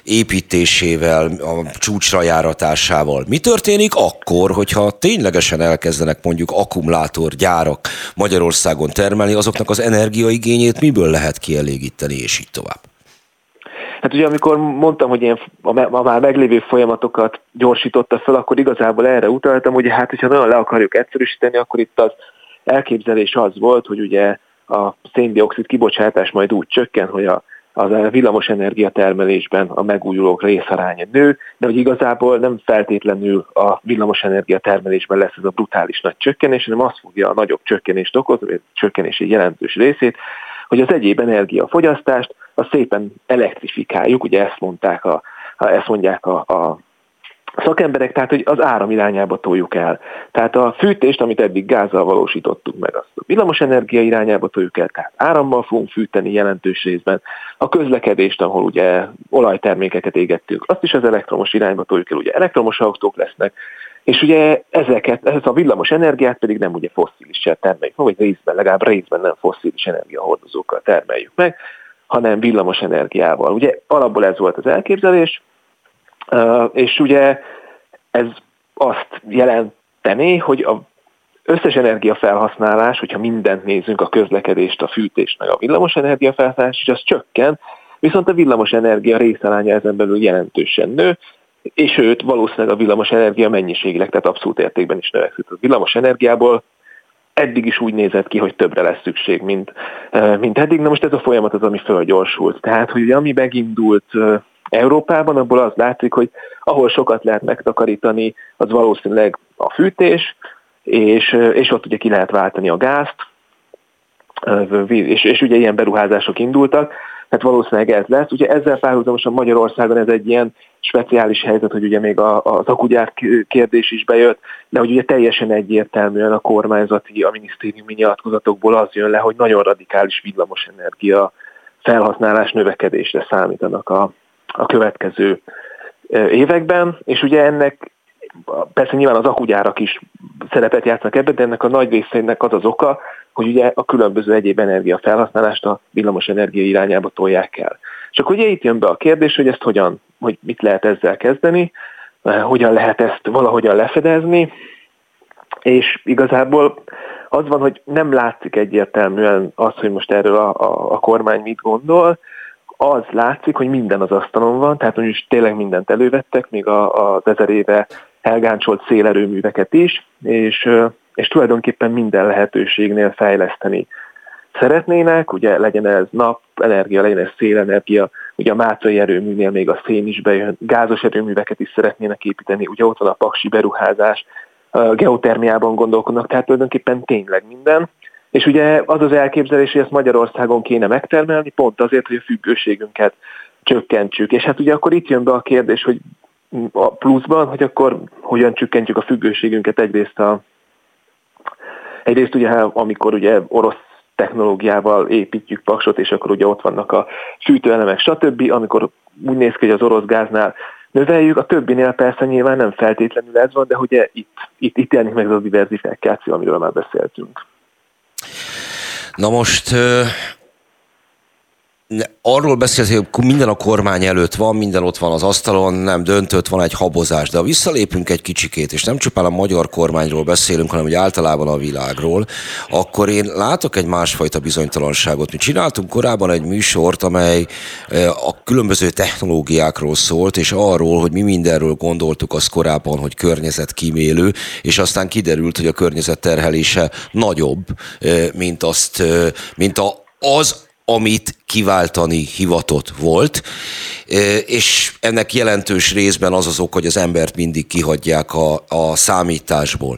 építésével, a csúcsra járatásával? Mi történik akkor, hogyha ténylegesen elkezdenek mondjuk akkumulátorgyárak Magyarországon termelni, azoknak az energiaigényét miből lehet kielégíteni, és így tovább? Hát ugye amikor mondtam, hogy én a már meglévő folyamatokat gyorsította fel, akkor igazából erre utaltam, hogy hát, hogyha nagyon le akarjuk egyszerűsíteni, akkor itt az elképzelés az volt, hogy ugye a széndioxid kibocsátás majd úgy csökken, hogy a villamos energiatermelésben a megújulók részaránya nő, de hogy igazából nem feltétlenül a villamos energiatermelésben lesz ez a brutális nagy csökkenés, hanem azt fogja a nagyobb csökkenést okozni, a csökkenés egy jelentős részét, hogy az egyéb energiafogyasztást azt szépen elektrifikáljuk, ugye ezt mondják a szakemberek, tehát hogy az áram irányába toljuk el. Tehát a fűtést, amit eddig gázzal valósítottuk meg, azt a villamos energia irányába toljuk el, tehát árammal fogunk fűteni jelentős részben. A közlekedést, ahol ugye olajtermékeket égettünk, azt is az elektromos irányba toljuk el, ugye elektromos autók lesznek, és ugye ezt a villamos energiát pedig nem ugye fosszilissel termeljük meg, vagy legalább részben nem fosszilis energiahordozókkal termeljük meg, hanem villamos energiával. Ugye alapból ez volt az elképzelés, és ugye ez azt jelenteni, hogy az összes energiafelhasználás, hogyha mindent nézünk, a közlekedést, a fűtést, meg a villamos energiafelhasználás, és az csökken, viszont a villamos energia részaránya ezen belül jelentősen nő, és sőt, valószínűleg a villamos energia mennyiségileg, tehát abszolút értékben is növekszik. A villamos energiából eddig is úgy nézett ki, hogy többre lesz szükség, mint eddig. Na most ez a folyamat az, ami fölgyorsult. Tehát, hogy ami megindult Európában, abból az látszik, hogy ahol sokat lehet megtakarítani, az valószínűleg a fűtés, és ott ugye ki lehet váltani a gázt, és ugye ilyen beruházások indultak, tehát valószínűleg ez lesz. Ugye ezzel párhuzamosan Magyarországon ez egy ilyen speciális helyzet, hogy ugye még az akugyár kérdés is bejött, de hogy ugye teljesen egyértelműen a kormányzati, a minisztériumi nyilatkozatokból az jön le, hogy nagyon radikális villamos energia felhasználás növekedésre számítanak a következő években, és ugye ennek persze nyilván az akugyárak is szerepet játszanak ebben, de ennek a nagy részének az oka, hogy ugye a különböző egyéb energiafelhasználást a villamos energia irányába tolják el. És akkor ugye itt jön be a kérdés, hogy ezt hogyan, hogy mit lehet ezzel kezdeni, hogyan lehet ezt valahogyan lefedezni, és igazából az van, hogy nem látszik egyértelműen az, hogy most erről a kormány mit gondol, az látszik, hogy minden az asztalon van, tehát mondjuk tényleg mindent elővettek, még az 1000 éve elgáncsolt szélerőműveket is, és tulajdonképpen minden lehetőségnél fejleszteni szeretnének, ugye legyen ez napenergia, legyen ez szélenergia, ugye a mácai erőműnél még a szén is bejön, gázos erőműveket is szeretnének építeni, ugye ott van a paksi beruházás, geotermiában gondolkodnak, tehát tulajdonképpen tényleg minden. És ugye az az elképzelés, hogy ezt Magyarországon kéne megtermelni, pont azért, hogy a függőségünket csökkentsük. És hát ugye akkor itt jön be a kérdés, hogy a pluszban, hogy akkor hogyan csökkentjük a függőségünket egyrészt ugye, amikor ugye orosz technológiával építjük Paksot, és akkor ugye ott vannak a fűtőelemek, stb. Amikor úgy néz ki, hogy az orosz gáznál növeljük, a többinél persze nyilván nem feltétlenül ez van, de ugye itt jelenik meg ez a diverzifikáció, amiről már beszéltünk. Na most arról beszélsz, hogy minden a kormány előtt van, minden ott van az asztalon, nem döntött, van egy habozás, de ha visszalépünk egy kicsikét, és nem csupán a magyar kormányról beszélünk, hanem hogy általában a világról, akkor én látok egy másfajta bizonytalanságot. Mi csináltunk korábban egy műsort, amely a különböző technológiákról szólt, és arról, hogy mi mindenről gondoltuk azt korábban, hogy környezetkímélő, és aztán kiderült, hogy a környezet terhelése nagyobb, mint az, amit kiváltani hivatott volt, és ennek jelentős részben az az ok, hogy az embert mindig kihagyják a számításból.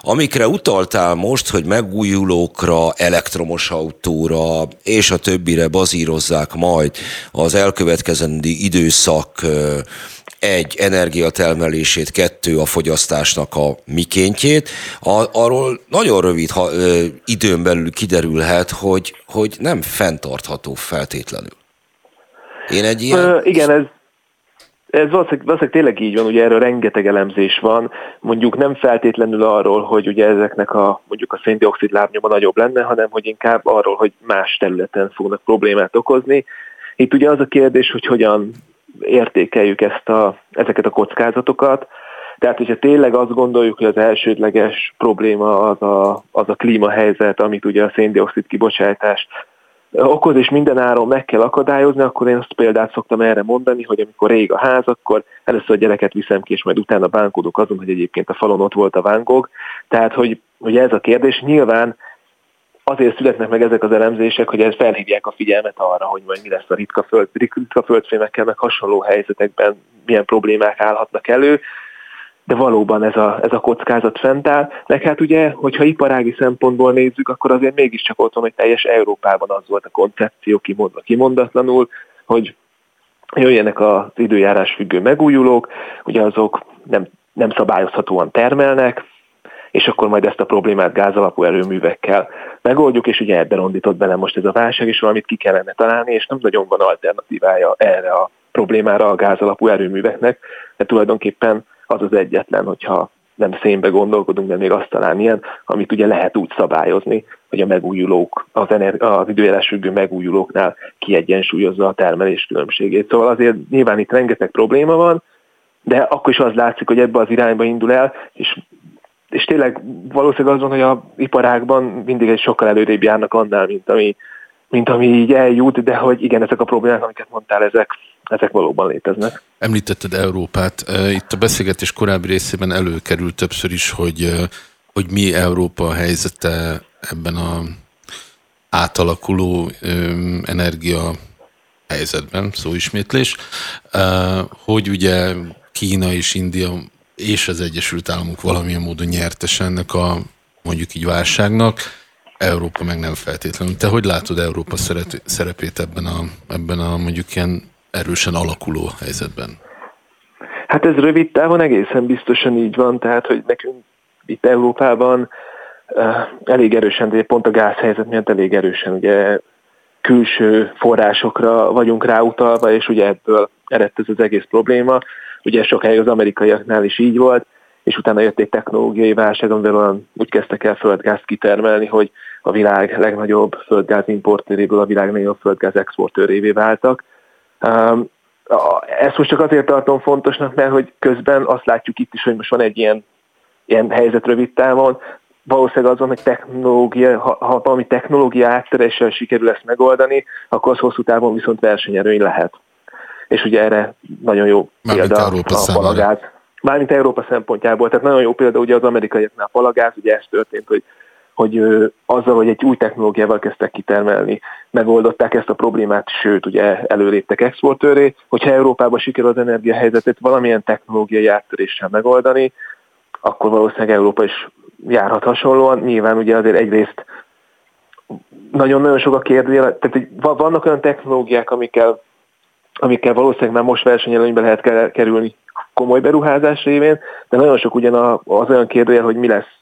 Amikre utaltál most, hogy megújulókra, elektromos autóra és a többire bazírozzák majd az elkövetkezendő időszak 1. energiatermelését, 2. a fogyasztásnak a mikéntjét. Arról nagyon rövid időn belül kiderülhet, hogy nem fenntartható feltétlenül. Én egy ilyen... Igen, ez valószínűleg tényleg így van, ugye erről rengeteg elemzés van, mondjuk nem feltétlenül arról, hogy ugye ezeknek mondjuk a széndioxid lábnyoma nagyobb lenne, hanem hogy inkább arról, hogy más területen fognak problémát okozni. Itt ugye az a kérdés, hogy hogyan értékeljük ezeket a kockázatokat. Tehát, hogyha tényleg azt gondoljuk, hogy az elsődleges probléma az a klímahelyzet, amit ugye a széndioxid kibocsátás okoz, és mindenáron meg kell akadályozni, akkor én azt példát szoktam erre mondani, hogy amikor rég a ház, akkor először a gyereket viszem ki, és majd utána bánkodok azon, hogy egyébként a falon ott volt a Van Gogh. Tehát, hogy ez a kérdés nyilván azért születnek meg ezek az elemzések, hogy felhívják a figyelmet arra, hogy majd mi lesz a ritka földfémekkel, meg hasonló helyzetekben milyen problémák állhatnak elő, de valóban ez a kockázat fent áll. Meg hát ugye, hogyha iparági szempontból nézzük, akkor azért mégiscsak ott van, hogy teljes Európában az volt a koncepció kimondatlanul, hogy jöjjenek az időjárás függő megújulók, ugye azok nem szabályozhatóan termelnek, és akkor majd ezt a problémát gázalapú erőművekkel megoldjuk, és ugye ebbe rondított bele most ez a válság, és valamit ki kellene találni, és nem nagyon van alternatívája erre a problémára a gázalapú erőműveknek, de tulajdonképpen az az egyetlen, hogyha nem szénbe gondolkodunk, de még azt talán ilyen, amit ugye lehet úgy szabályozni, hogy a megújulók, az időjárás függő megújulóknál kiegyensúlyozza a termelés különbségét. Szóval azért nyilván itt rengeteg probléma van, de akkor is az látszik, hogy ebbe az irányba indul el, és tényleg valószínűleg az van, hogy a iparágban mindig egy sokkal előrébb járnak annál, mint ami így eljut, de hogy igen, ezek a problémák, amiket mondtál, ezek valóban léteznek. Említetted Európát. Itt a beszélgetés korábbi részében előkerült többször is, hogy mi Európa a helyzete ebben az átalakuló energia helyzetben, szóismétlés, hogy ugye Kína és India és az Egyesült Államok valamilyen módon nyertes ennek a, mondjuk így, válságnak, Európa meg nem feltétlenül. Te hogy látod Európa szerepét ebben a mondjuk ilyen erősen alakuló helyzetben? Hát ez rövid távon egészen biztosan így van, tehát hogy nekünk itt Európában elég erősen, de pont a gázhelyzet miatt elég erősen ugye külső forrásokra vagyunk ráutalva, és ugye ebből eredt ez az egész probléma. Ugye sokáig az amerikaiaknál is így volt, és utána jött egy technológiai válság, amivel olyan úgy kezdtek el földgázt kitermelni, hogy a világ legnagyobb földgáz importőréből a világ legnagyobb földgáz exportőrévé váltak. Ezt most csak azért tartom fontosnak, mert hogy közben azt látjuk itt is, hogy most van egy ilyen ilyen helyzet rövid távon. Valószínűleg azon, hogy ha valami technológia átteréssel sikerül ezt megoldani, akkor az hosszú távon viszont versenyerőny lehet. És ugye erre nagyon jó példa a palagáz. Mármint Európa szempontjából. Tehát nagyon jó példa ugye az amerikaiaknál a palagáz, ugye ez történt, hogy azzal, hogy egy új technológiával kezdtek kitermelni, megoldották ezt a problémát, sőt, ugye előléptek exportőré. Hogyha Európában sikerül az energiahelyzetet valamilyen technológiai áttöréssel megoldani, akkor valószínűleg Európa is járhat hasonlóan. Nyilván ugye azért egyrészt nagyon-nagyon sok a kérdőjel, tehát hogy vannak olyan technológiák, amikkel valószínűleg már most versenyelőnybe lehet kerülni komoly beruházás révén, de nagyon sok ugyan az olyan kérdőjel, hogy mi lesz,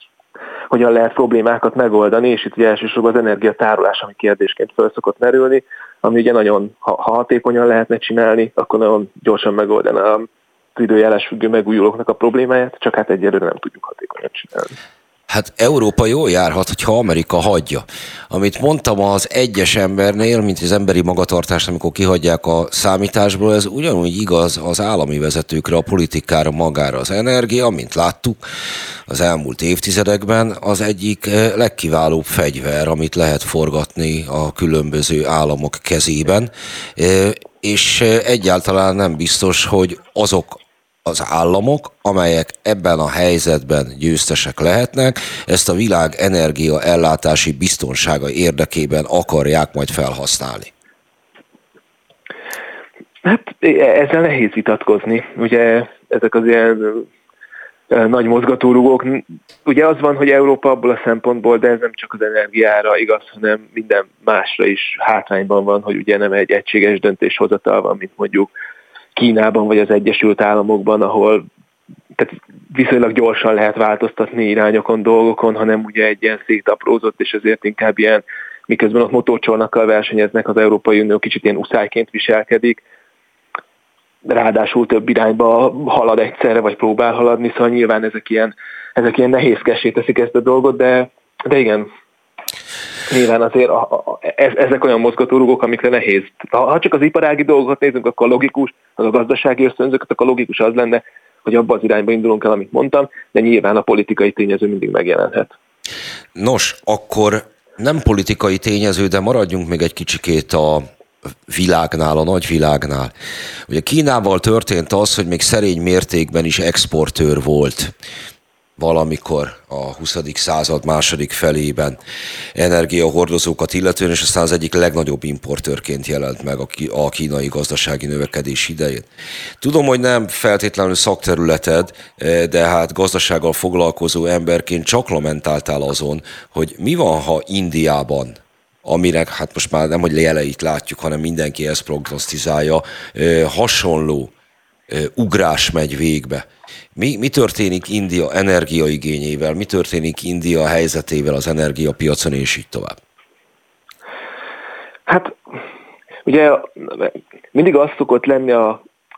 hogyan lehet problémákat megoldani, és itt ugye elsősorban az energiatárolás, ami kérdésként föl szokott merülni, ami ugye nagyon, ha hatékonyan lehetne csinálni, akkor nagyon gyorsan megoldaná az időjárás függő megújulóknak a problémáját, csak hát egyelőre nem tudjuk hatékonyan csinálni. Hát Európa jól járhat, hogyha Amerika hagyja. Amit mondtam az egyes embernél, mint az emberi magatartást, amikor kihagyják a számításból, ez ugyanúgy igaz az állami vezetőkre, a politikára, magára. Az energia, mint láttuk az elmúlt évtizedekben, az egyik legkiválóbb fegyver, amit lehet forgatni a különböző államok kezében, és egyáltalán nem biztos, hogy azok az államok, amelyek ebben a helyzetben győztesek lehetnek, ezt a világ energiaellátási biztonsága érdekében akarják majd felhasználni. Hát ezzel nehéz vitatkozni. Ugye ezek az ilyen nagy mozgatórugók, ugye az van, hogy Európa abból a szempontból, de ez nem csak az energiára igaz, hanem minden másra is hátrányban van, hogy ugye nem egy egységes döntéshozatal van, mint mondjuk Kínában vagy az Egyesült Államokban, ahol tehát viszonylag gyorsan lehet változtatni irányokon, dolgokon, hanem ugye egy ilyen szétaprózott, és ezért inkább ilyen, miközben ott motorcsónakkal versenyeznek, az Európai Unió kicsit ilyen uszályként viselkedik, ráadásul több irányba halad egyszerre, vagy próbál haladni, szóval nyilván ezek ilyen nehézkessé teszik ezt a dolgot, de igen, nyilván azért ezek olyan mozgatórugók, amikre nehéz. Ha csak az iparági dolgokat nézünk, akkor logikus, az a gazdasági ösztönzőket, akkor logikus az lenne, hogy abba az irányba indulunk el, amit mondtam, de nyilván a politikai tényező mindig megjelenhet. Nos, akkor nem politikai tényező, de maradjunk még egy kicsikét a világnál, a nagyvilágnál. Ugye Kínával történt az, hogy még szerény mértékben is exportőr volt valamikor a 20. század második felében energiahordozókat illetően, és aztán az egyik legnagyobb importőrként jelent meg a kínai gazdasági növekedés idején. Tudom, hogy nem feltétlenül szakterületed, de hát gazdasággal foglalkozó emberként csak lamentáltál azon, hogy mi van, ha Indiában, aminek hát most már nem, hogy jeleit látjuk, hanem mindenki ezt prognosztizálja, hasonló ugrás megy végbe. Mi történik India energiaigényével, mi történik India helyzetével az energiapiacon, és így tovább? Hát ugye mindig az szokott lenni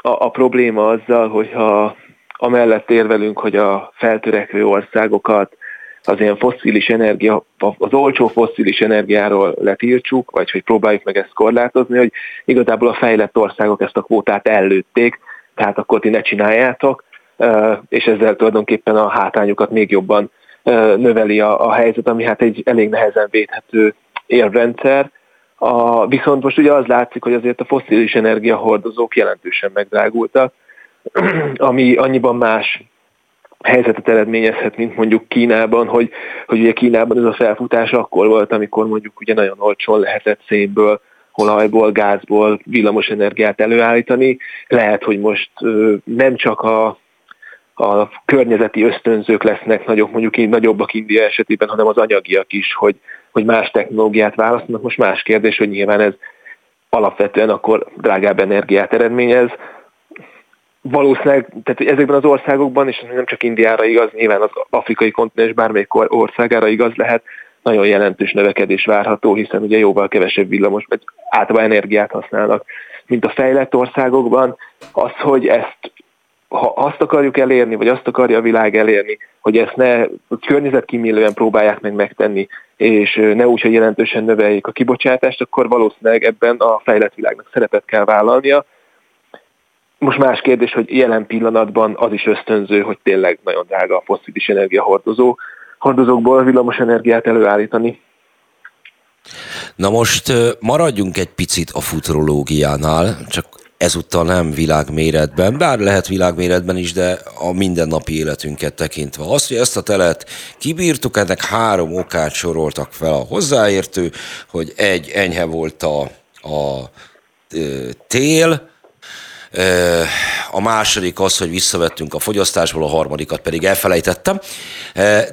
a probléma azzal, hogyha amellett érvelünk, hogy a feltörekvő országokat az ilyen fosszilis energia, az olcsó fosszilis energiáról letiltsuk, vagy hogy próbáljuk meg ezt korlátozni, hogy igazából a fejlett országok ezt a kvótát ellőtték, tehát akkor ti ne csináljátok, és ezzel tulajdonképpen a hátrányukat még jobban növeli a helyzet, ami hát egy elég nehezen védhető érrendszer. Viszont most ugye az látszik, hogy azért a fosszilis energiahordozók jelentősen megdrágultak, ami annyiban más helyzetet eredményezhet, mint mondjuk Kínában, hogy ugye Kínában ez a felfutás akkor volt, amikor mondjuk ugye nagyon olcsón lehetett szénből, olajból, gázból villamos energiát előállítani. Lehet, hogy most nem csak a környezeti ösztönzők lesznek nagyobb, mondjuk így nagyobbak India esetében, hanem az anyagiak is, hogy más technológiát választanak. Most más kérdés, hogy nyilván ez alapvetően akkor drágább energiát eredményez. Valószínűleg, tehát ezekben az országokban, és nem csak Indiára igaz, nyilván az afrikai kontinens bármelyik országára igaz lehet, nagyon jelentős növekedés várható, hiszen ugye jóval kevesebb villamos, vagy általában energiát használnak, mint a fejlett országokban. Az, hogy ezt, ha azt akarjuk elérni, vagy azt akarja a világ elérni, hogy ezt ne környezetkímélően próbálják meg megtenni, és ne úgy, hogy jelentősen növeljék a kibocsátást, akkor valószínűleg ebben a fejlett világnak szerepet kell vállalnia. Most más kérdés, hogy jelen pillanatban az is ösztönző, hogy tényleg nagyon drága a fosszilis energiahordozókból villamosenergiát előállítani. Na most maradjunk egy picit a futurológiánál, csak ezúttal nem világméretben, bár lehet világméretben is, de a mindennapi életünket tekintve. Azt, hogy ezt a telet kibírtuk, ennek három okát soroltak fel a hozzáértő, hogy egy, enyhe volt a tél, a második az, hogy visszavettünk a fogyasztásból, a harmadikat pedig elfelejtettem,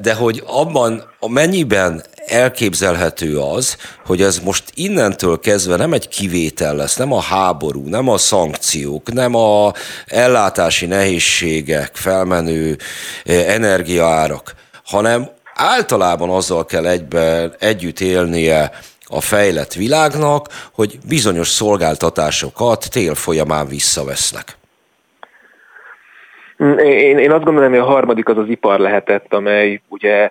de hogy abban mennyiben elképzelhető az, hogy ez most innentől kezdve nem egy kivétel lesz, nem a háború, nem a szankciók, nem a ellátási nehézségek, felmenő energiaárak, hanem általában azzal kell együtt élnie a fejlett világnak, hogy bizonyos szolgáltatásokat tél folyamán visszavesznek. Én azt gondolom, hogy a harmadik az az ipar lehetett, amely ugye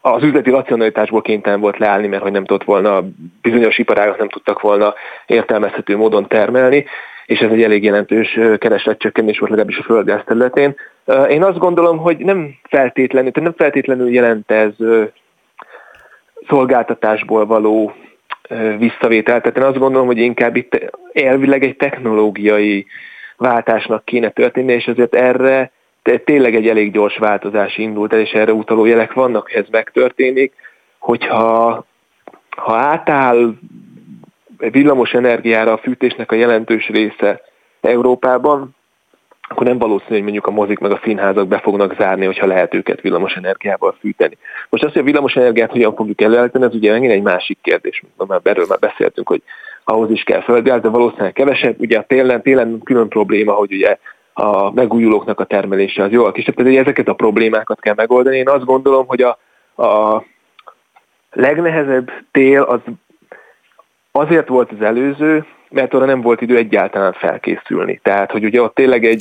az üzleti racionalitásból kénytelen volt leállni, mert hogy nem tudott volna, bizonyos iparágak nem tudtak volna értelmezhető módon termelni, és ez egy elég jelentős keresletcsökkenés volt legalábbis a földgáz területén. Én azt gondolom, hogy nem feltétlenül jelent ez szolgáltatásból való visszavétel. Tehát én azt gondolom, hogy inkább itt elvileg egy technológiai váltásnak kéne történni, és azért erre tényleg egy elég gyors változás indult el, és erre utaló jelek vannak, ez megtörténik, hogyha átáll villamos energiára a fűtésnek a jelentős része Európában, akkor nem valószínű, hogy mondjuk a mozik meg a színházak be fognak zárni, hogyha lehet őket villamos energiával fűteni. Most azt, hogy a villamos energiát hogyan fogjuk előállítani, ez ugye megint egy másik kérdés, mert erről már beszéltünk, hogy ahhoz is kell földgáz, de valószínűleg kevesebb. Ugye a télen külön probléma, hogy ugye a megújulóknak a termelése az jól kisebb, tehát ezeket a problémákat kell megoldani. Én azt gondolom, hogy a legnehezebb tél az azért volt az előző, mert arra nem volt idő egyáltalán felkészülni. Tehát, hogy ugye ott tényleg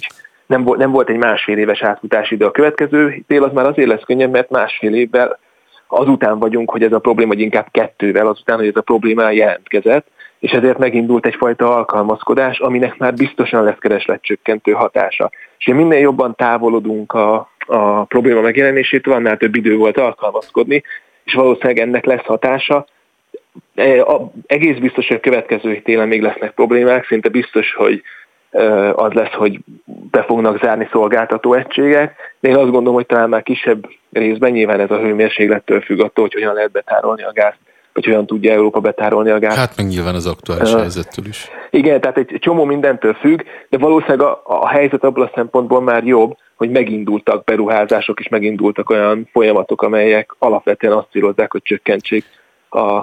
nem volt egy másfél éves átfutási idő, a következő tél az már azért lesz könnyebb, mert másfél évvel azután vagyunk, hogy ez a probléma, vagy inkább kettővel azután, hogy ez a probléma jelentkezett, és ezért megindult egyfajta alkalmazkodás, aminek már biztosan lesz keresletcsökkentő hatása. És minél jobban távolodunk a probléma megjelenésétől, annál több idő volt alkalmazkodni, és valószínűleg ennek lesz hatása. Egész biztos, hogy a következő télen még lesznek problémák, szinte biztos, hogy az lesz, hogy be fognak zárni szolgáltató egységek, de én azt gondolom, hogy talán már kisebb részben, nyilván ez a hőmérséklettől függ attól, hogy hogyan lehet betárolni a gázt, vagy hogyan tudja Európa betárolni a gázt. Hát meg nyilván az aktuális helyzettől is. Igen, tehát egy csomó mindentől függ, de valószínűleg a helyzet abban a szempontból már jobb, hogy megindultak beruházások, és megindultak olyan folyamatok, amelyek alapvetően azt célozzák, hogy csökkentsék a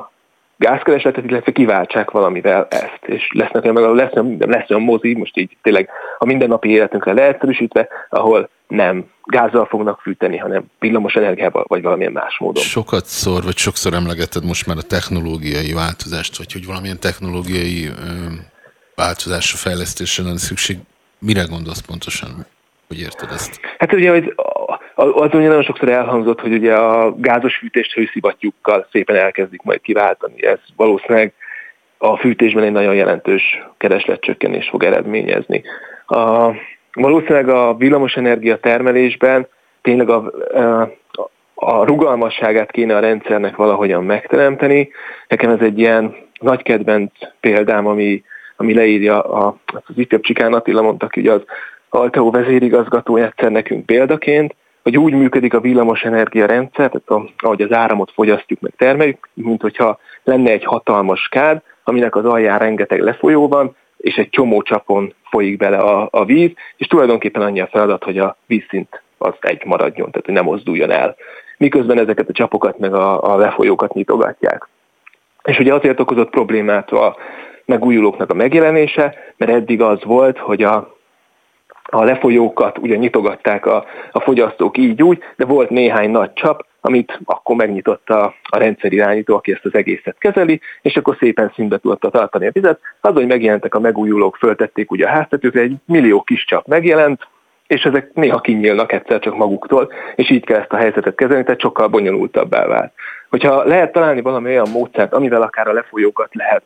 gázkeresletet, illetve kiváltsák valamivel ezt, és lesz olyan mozi, most így tényleg a mindennapi életünkre leegyszerűsítve, ahol nem gázzal fognak fűteni, hanem villamos energiával, vagy valamilyen más módon. Sokszor emlegeted most már a technológiai változást, vagy hogy valamilyen technológiai változásra, fejlesztésre lenne szükség. Mire gondolsz pontosan? Hogy érted ezt? Hát ugye, hogy az ugye nagyon sokszor elhangzott, hogy ugye a gázos fűtést hőszivattyúkkal szépen elkezdik majd kiváltani. Ez valószínűleg a fűtésben egy nagyon jelentős keresletcsökkenés fog eredményezni. Valószínűleg a villamosenergia termelésben tényleg a rugalmasságát kéne a rendszernek valahogyan megteremteni. Nekem ez egy ilyen nagy kedvenc példám, ami leírja az Itjabcsikán Attila mondta, hogy az Alteó vezérigazgató egyszer nekünk példaként, hogy úgy működik a villamosenergia rendszer, tehát ahogy az áramot fogyasztjuk, meg termeljük, mint hogyha lenne egy hatalmas kád, aminek az alján rengeteg lefolyó van, és egy csomó csapon folyik bele a víz, és tulajdonképpen annyi a feladat, hogy a vízszint az egy maradjon, tehát hogy nem mozduljon el. Miközben ezeket a csapokat, meg a lefolyókat nyitogatják. És ugye azért okozott problémát a megújulóknak a megjelenése, mert eddig az volt, hogy a lefolyókat ugye nyitogatták a fogyasztók így-úgy, de volt néhány nagy csap, amit akkor megnyitotta a rendszerirányító, aki ezt az egészet kezeli, és akkor szépen szintbe tudta tartani a vizet. Az, hogy megjelentek a megújulók, föltették ugye a háztetőkre, egy millió kis csap megjelent, és ezek néha kinyílnak egyszer csak maguktól, és így kell ezt a helyzetet kezelni, tehát sokkal bonyolultabbá vált. Hogyha lehet találni valami olyan módszert, amivel akár a lefolyókat lehet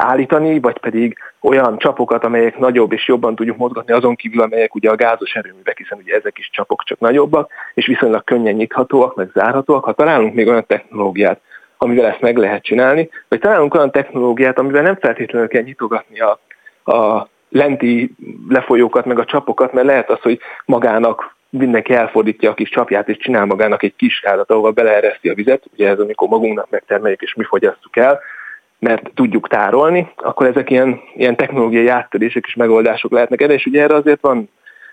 állítani, vagy pedig olyan csapokat, amelyek nagyobb és jobban tudjuk mozgatni, azon kívül, amelyek ugye a gázos erőművek, hiszen ugye ezek is csapok, csak nagyobbak, és viszonylag könnyen nyithatóak, meg zárhatóak. Ha találunk még olyan technológiát, amivel ezt meg lehet csinálni, vagy találunk olyan technológiát, amivel nem feltétlenül kell nyitogatni a lenti lefolyókat, meg a csapokat, mert lehet az, hogy magának mindenki elfordítja a kis csapját, és csinál magának egy kis házat, ahova beleereszti a vizet, ugye ez amikor magunknak megtermeljük, és mi fogyasztjuk el, mert tudjuk tárolni, akkor ezek ilyen technológiai áttörések és megoldások lehetnek erre, és ugye erre azért van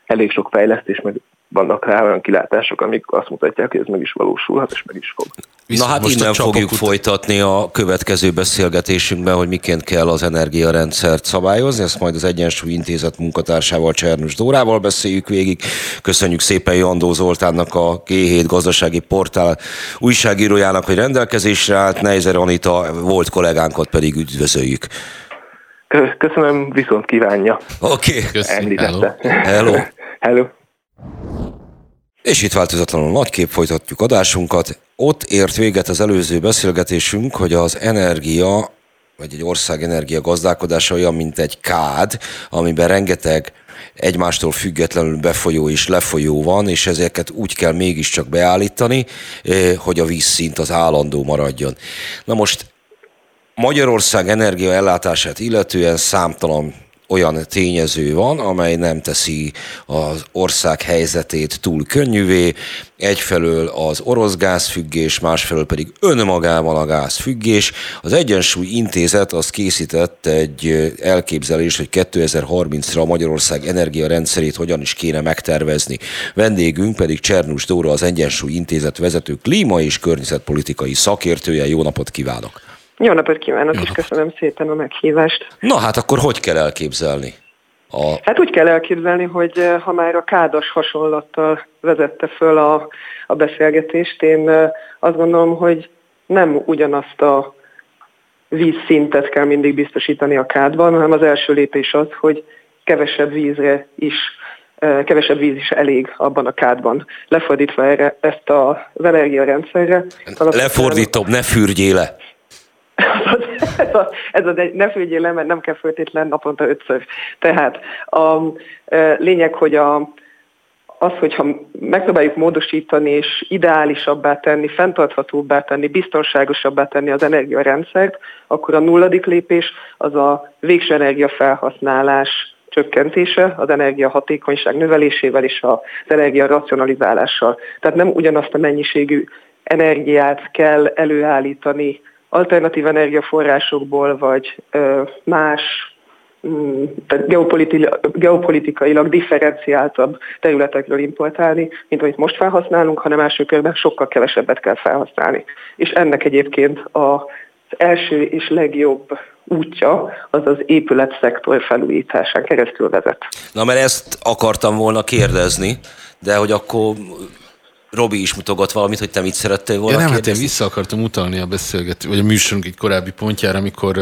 elég sok fejlesztés, meg vannak rá olyan kilátások, amik azt mutatják, hogy ez meg is valósulhat, és meg is fog. Viszont na hát innen fogjuk folytatni a következő beszélgetésünkben, hogy miként kell az energiarendszert szabályozni. Ezt majd az Egyensúly Intézet munkatársával, Csernus Dórával beszéljük végig. Köszönjük szépen Jandó Zoltánnak, a G7 gazdasági portál újságírójának, hogy rendelkezésre állt. Neiser Anita volt kollégánkat pedig üdvözöljük. Köszönöm, viszont kívánja. Oké. Említette. Hello. Hello. És itt változatlanul Nagykép, folytatjuk adásunkat. Ott ért véget az előző beszélgetésünk, hogy az energia, vagy egy ország energia gazdálkodása olyan, mint egy kád, amiben rengeteg egymástól függetlenül befolyó és lefolyó van, és ezeket úgy kell mégiscsak beállítani, hogy a vízszint az állandó maradjon. Na most Magyarország energiaellátását illetően számtalan olyan tényező van, amely nem teszi az ország helyzetét túl könnyűvé. Egyfelől az orosz gázfüggés, másfelől pedig önmagában a gázfüggés. Az Egyensúly Intézet az készített egy elképzelést, hogy 2030-ra Magyarország energiarendszerét hogyan is kéne megtervezni. Vendégünk pedig Csernus Dóra, az Egyensúly Intézet vezető klíma- és környezetpolitikai szakértője. Jó napot kívánok! Jó napot kívánok, és köszönöm szépen a meghívást. Na hát akkor hogy kell elképzelni? Hát úgy kell elképzelni, hogy ha már a kádos hasonlattal vezette föl a beszélgetést, én azt gondolom, hogy nem ugyanazt a vízszintet kell mindig biztosítani a kádban, hanem az első lépés az, hogy kevesebb víz is elég abban a kádban. Lefordítva erre ezt az energiarendszerre. Lefordítom, ne fürdjél le! Ne függél le, mert nem kell feltétlen naponta 5-ször. Tehát a lényeg, hogy hogyha megpróbáljuk módosítani és ideálisabbá tenni, fenntarthatóbbá tenni, biztonságosabbá tenni az energiarendszert, akkor a nulladik lépés az a végső energiafelhasználás csökkentése, az energiahatékonyság növelésével és az energia racionalizálással. Tehát nem ugyanazt a mennyiségű energiát kell előállítani alternatív energiaforrásokból, vagy más geopolitikailag differenciáltabb területekről importálni, mint amit most felhasználunk, hanem első körben sokkal kevesebbet kell felhasználni. És ennek egyébként az első és legjobb útja az az épületszektor felújításán keresztül vezet. Na, mert ezt akartam volna kérdezni, de hogy akkor... Robi is mutogat valamit, hogy te mit szerettél volna kérdezni? Hát én vissza akartam utalni a beszélgető, vagy a műsorunk egy korábbi pontjára, amikor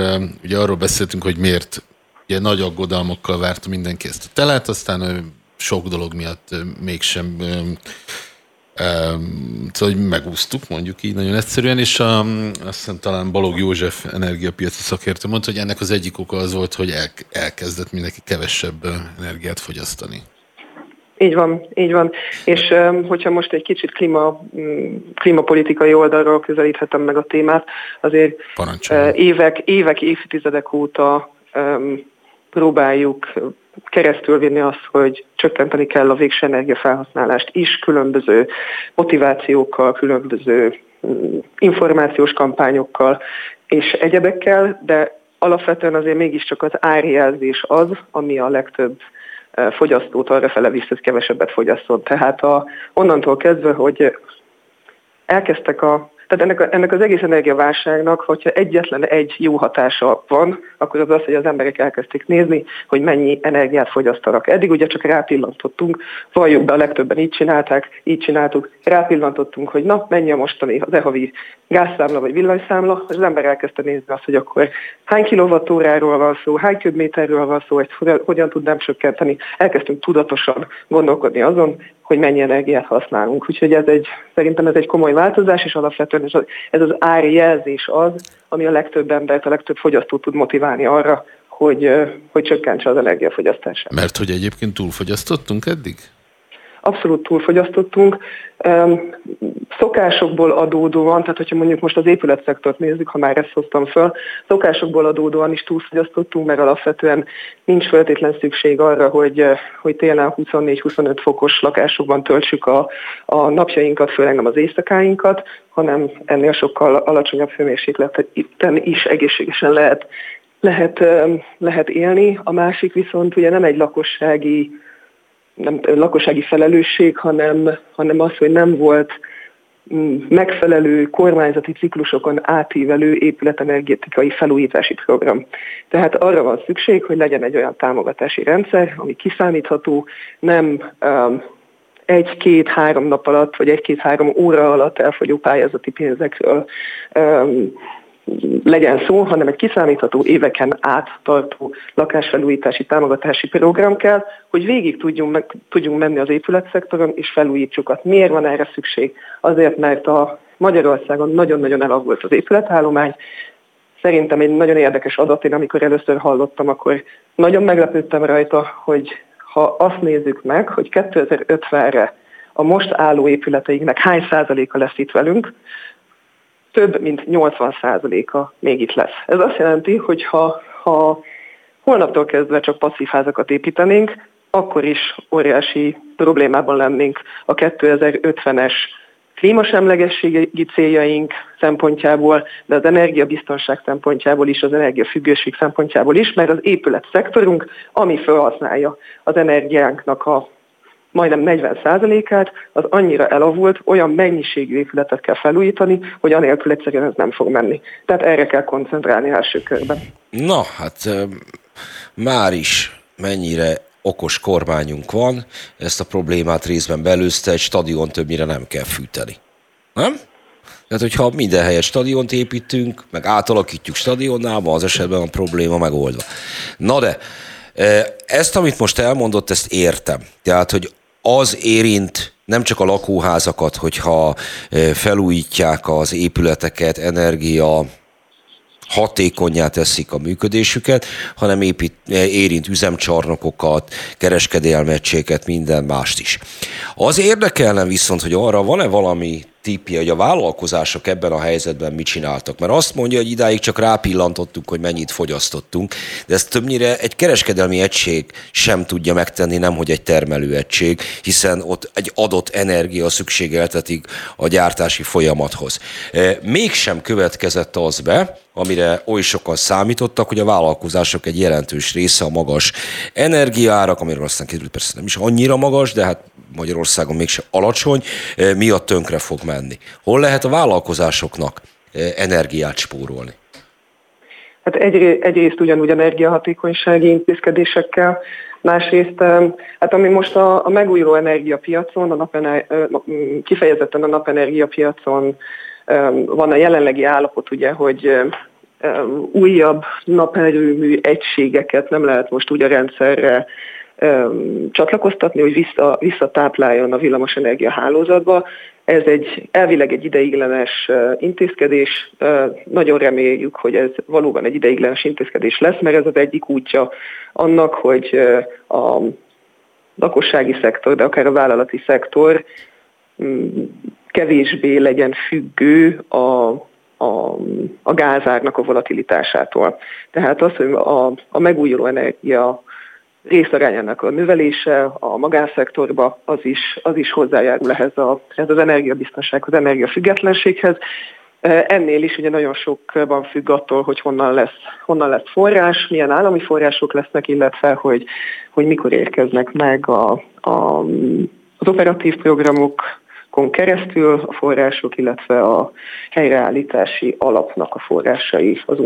ugye arról beszéltünk, hogy miért ugye nagy aggodalmakkal várta mindenki ezt a telát, aztán sok dolog miatt mégsem szóval megúsztuk, mondjuk így nagyon egyszerűen, és azt hiszem talán Balogh József energiapiaci szakértő mondta, hogy ennek az egyik oka az volt, hogy elkezdett mindenki kevesebb energiát fogyasztani. Így van, így van. És hogyha most egy kicsit klímapolitikai oldalról közelíthetem meg a témát, azért évek, évtizedek óta próbáljuk keresztülvinni azt, hogy csökkenteni kell a végső energiafelhasználást is különböző motivációkkal, különböző információs kampányokkal és egyebekkel, de alapvetően azért mégiscsak az árjelzés az, ami a legtöbb fogyasztót arrafele visz, hogy kevesebbet fogyasszon. Tehát onnantól kezdve, hogy elkezdtek tehát ennek az egész energiaválságnak, hogyha egyetlen egy jó hatása van, akkor az az, hogy az emberek elkezdték nézni, hogy mennyi energiát fogyasztanak. Eddig ugye csak rápillantottunk, valljuk be, a legtöbben így csináltuk, rápillantottunk, hogy na, mennyi a mostani az e-havi gázszámla vagy villanyszámla, és az ember elkezdte nézni azt, hogy akkor hány kilovattóráról van szó, hány köbméterről van szó, hogy hogyan tudnám csökkenteni. Elkezdtünk tudatosan gondolkodni azon, hogy mennyi energiát használunk. Úgyhogy szerintem ez egy komoly változás, és alapvetően ez az árjelzés az, ami a legtöbb embert, a legtöbb fogyasztót tud motiválni arra, hogy csökkentse az energiafogyasztását. Mert hogy egyébként túlfogyasztottunk eddig? Abszolút túlfogyasztottunk. Szokásokból adódóan, tehát hogyha mondjuk most az épületszektort nézzük, ha már ezt hoztam föl, szokásokból adódóan is túlfogyasztottunk, mert alapvetően nincs feltétlen szükség arra, hogy télen 24-25 fokos lakásokban töltsük a napjainkat, főleg nem az éjszakáinkat, hanem ennél sokkal alacsonyabb hőmérsékleten is egészségesen lehet élni. A másik viszont ugye nem egy lakossági felelősség, hanem az, hogy nem volt megfelelő kormányzati ciklusokon átívelő épületenergetikai felújítási program. Tehát arra van szükség, hogy legyen egy olyan támogatási rendszer, ami kiszámítható, nem egy-két-három nap alatt, vagy egy-két-három óra alatt elfogyó pályázati pénzekről legyen szó, hanem egy kiszámítható, éveken át tartó lakásfelújítási támogatási program kell, hogy végig tudjunk menni az épületszektoron, és felújítsuk azt. Miért van erre szükség? Azért, mert a Magyarországon nagyon-nagyon elavult az épületállomány. Szerintem egy nagyon érdekes adat, én amikor először hallottam, akkor nagyon meglepődtem rajta, hogy ha azt nézzük meg, hogy 2050-re a most álló épületeinknek hány százaléka lesz itt velünk, több mint 80%-a még itt lesz. Ez azt jelenti, hogy ha holnaptól kezdve csak passzív házakat építenénk, akkor is óriási problémában lennénk a 2050-es klímasemlegességi céljaink szempontjából, de az energiabiztonság szempontjából is, az energiafüggőség szempontjából is, mert az épületszektorunk, ami felhasználja az energiánknak a majdnem 40%-át, az annyira elavult, olyan mennyiségű épületet kell felújítani, hogy anélkül egyszerűen ez nem fog menni. Tehát erre kell koncentrálni első körben. Na, hát már is mennyire okos kormányunk van, ezt a problémát részben belőzte, egy stadion többnyire nem kell fűteni. Nem? Tehát, hogyha minden helyet stadiont építünk, meg átalakítjuk stadionnába, az esetben a probléma megoldva. Na de, ezt, amit most elmondott, ezt értem. Tehát, hogy az érint nem csak a lakóházakat, hogyha felújítják az épületeket, energia hatékonnyá teszik a működésüket, hanem érint üzemcsarnokokat, kereskedelmi egységeket, minden mást is. Az érdekelne viszont, hogy arra van-e valami tippje, hogy a vállalkozások ebben a helyzetben mit csináltak. Mert azt mondja, hogy idáig csak rápillantottunk, hogy mennyit fogyasztottunk, de ezt többnyire egy kereskedelmi egység sem tudja megtenni, nemhogy egy termelőegység, hiszen ott egy adott energia szükségeltetik a gyártási folyamathoz. Mégsem következett az be, amire oly sokan számítottak, hogy a vállalkozások egy jelentős része a magas energiaárak, amiről aztán kiderült persze nem is annyira magas, de hát Magyarországon mégsem alacsony, miatt tönkre fog menni. Hol lehet a vállalkozásoknak energiát spórolni? Hát egyrészt ugyanúgy energiahatékonysági intézkedésekkel, másrészt, hát ami most a megújuló energiapiacon, kifejezetten a napenergiapiacon van a jelenlegi állapot, ugye, hogy újabb naperőmű egységeket nem lehet most úgy a rendszerre csatlakoztatni, hogy visszatápláljon a villamosenergia hálózatba. Ez elvileg egy ideiglenes intézkedés. Nagyon reméljük, hogy ez valóban egy ideiglenes intézkedés lesz, mert ez az egyik útja annak, hogy a lakossági szektor, de akár a vállalati szektor kevésbé legyen függő a gázárnak a volatilitásától. Tehát az, hogy a megújuló energia részarányának a növelése a magánszektorba, az is hozzájárul ehhez az energiabiztonsághoz, az energiafüggetlenséghez. Ennél is ugye nagyon sokban függ attól, hogy honnan lesz forrás, milyen állami források lesznek, illetve hogy mikor érkeznek meg az operatív programokon keresztül a források, illetve a helyreállítási alapnak a forrásai, az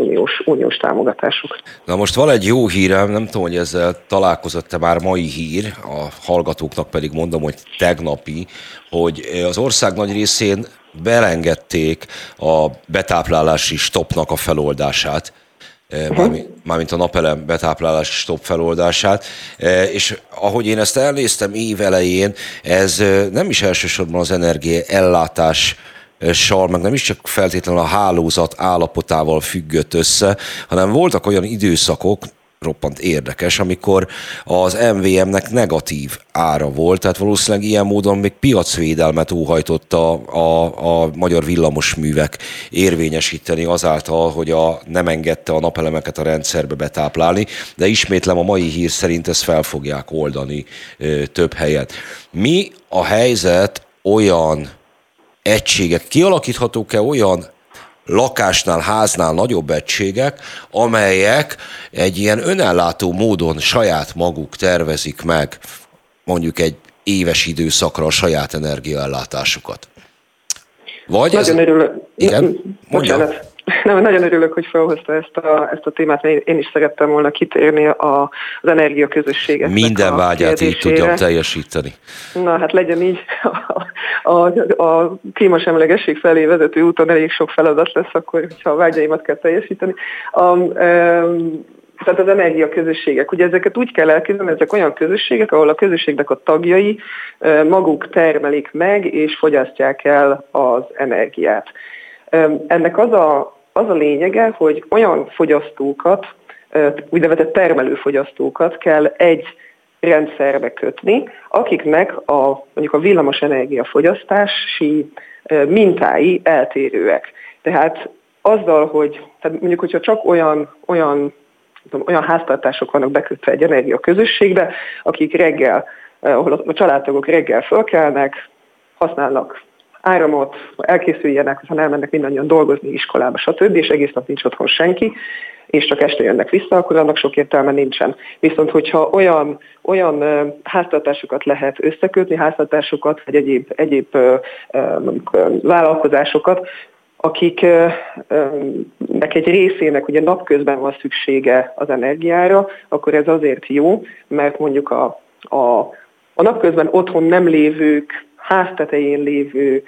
uniós támogatások. Na most van egy jó hírem, nem tudom, hogy ezzel találkozott-e már mai hír, a hallgatóknak pedig mondom, hogy tegnapi, hogy az ország nagy részén belengedték a betáplálási stopnak a feloldását. mármint a napelem betáplálás stop feloldását. És ahogy én ezt elnéztem év elején, ez nem is elsősorban az energia ellátás meg nem is csak feltétlenül a hálózat állapotával függött össze, hanem voltak olyan időszakok, roppant érdekes, amikor az MVM-nek negatív ára volt, tehát valószínűleg ilyen módon még piacvédelmet óhajtott a magyar villamosművek érvényesíteni azáltal, hogy nem engedte a napelemeket a rendszerbe betáplálni, de ismétlem a mai hír szerint ezt fel fogják oldani több helyen. Mi a helyzet olyan egységek? Kialakíthatók-e olyan lakásnál, háznál nagyobb egységek, amelyek egy ilyen önellátó módon saját maguk tervezik meg mondjuk egy éves időszakra a saját energiaellátásukat? Vagy nagyon ez... örülök. Igen? Nagyon örülök, hogy felhozta ezt a témát, mert én is szerettem volna kitérni az energiaközösségeknek. Minden vágyát így tudjam teljesíteni. Na hát legyen így. A klímasemlegesség felé vezető úton elég sok feladat lesz akkor, hogyha a vágyaimat kell teljesíteni. Tehát az energiaközösségek. Ugye ezeket úgy kell elképzelni, ezek olyan közösségek, ahol a közösségnek a tagjai maguk termelik meg és fogyasztják el az energiát. Ennek az a lényege, hogy olyan fogyasztókat, úgynevezett termelőfogyasztókat kell egy rendszerbe kötni, akiknek mondjuk a villamos energiafogyasztási mintái eltérőek. Tehát azzal, tehát mondjuk, hogyha csak olyan háztartások vannak bekötve egy energiaközösségbe, ahol a családtagok reggel fölkelnek, használnak áramot, elkészüljenek, hiszen elmennek mindannyian dolgozni iskolába, stb., és egész nap nincs otthon senki, és csak este jönnek vissza, akkor annak sok értelme nincsen. Viszont hogyha olyan háztartásokat lehet összekötni, háztartásokat, vagy egyéb vállalkozásokat, akiknek egy részének ugye napközben van szüksége az energiára, akkor ez azért jó, mert mondjuk a napközben otthon nem lévők, háztetején lévő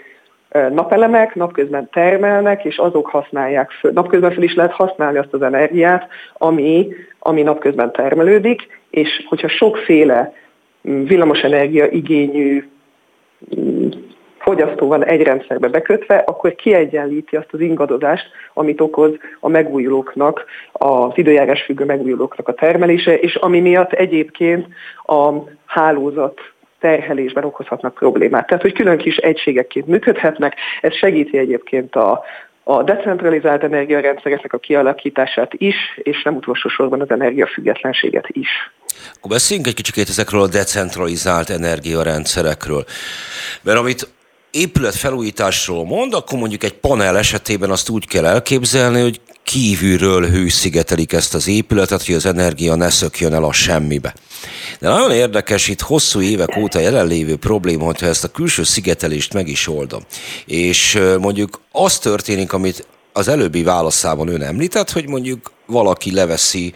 napelemek napközben termelnek, és azok használják föl. Napközben föl is lehet használni azt az energiát, ami napközben termelődik, és hogyha sokféle villamosenergia igényű fogyasztó van egy rendszerbe bekötve, akkor kiegyenlíti azt az ingadozást, amit okoz a megújulóknak, az időjárás függő megújulóknak a termelése, és ami miatt egyébként a hálózat terhelésben okozhatnak problémát. Tehát, hogy külön kis egységekként működhetnek, ez segíti egyébként a decentralizált energiarendszereknek a kialakítását is, és nem utolsó sorban az energiafüggetlenséget is. Akkor beszéljünk egy kicsit ezekről a decentralizált energiarendszerekről. Mert amit épületfelújításról mond, akkor mondjuk egy panel esetében azt úgy kell elképzelni, hogy kívülről hőszigetelik ezt az épületet, hogy az energia ne szökjön el a semmibe. De nagyon érdekes, itt hosszú évek óta jelenlévő probléma, hogyha ezt a külső szigetelést meg is oldom. És mondjuk az történik, amit az előbbi válaszában ön említett, hogy mondjuk valaki leveszi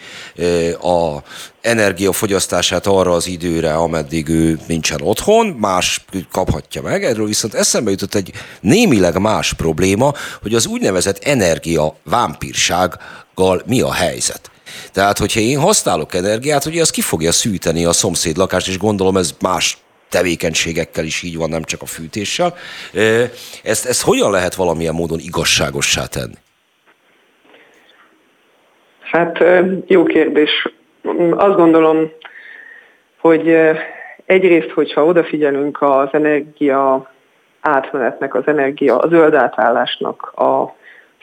a energiafogyasztását arra az időre, ameddig ő nincsen otthon, más kaphatja meg. Erről viszont eszembe jutott egy némileg más probléma, hogy az úgynevezett energiavámpírsággal mi a helyzet. Tehát, hogyha én használok energiát, ugye az ki fogja szűteni a szomszéd lakást, és gondolom ez más tevékenységekkel is így van, nem csak a fűtéssel. Ezt hogyan lehet valamilyen módon igazságossá tenni? Hát jó kérdés. Azt gondolom, hogy egyrészt, hogyha odafigyelünk az energia átmenetnek, a zöld átállásnak a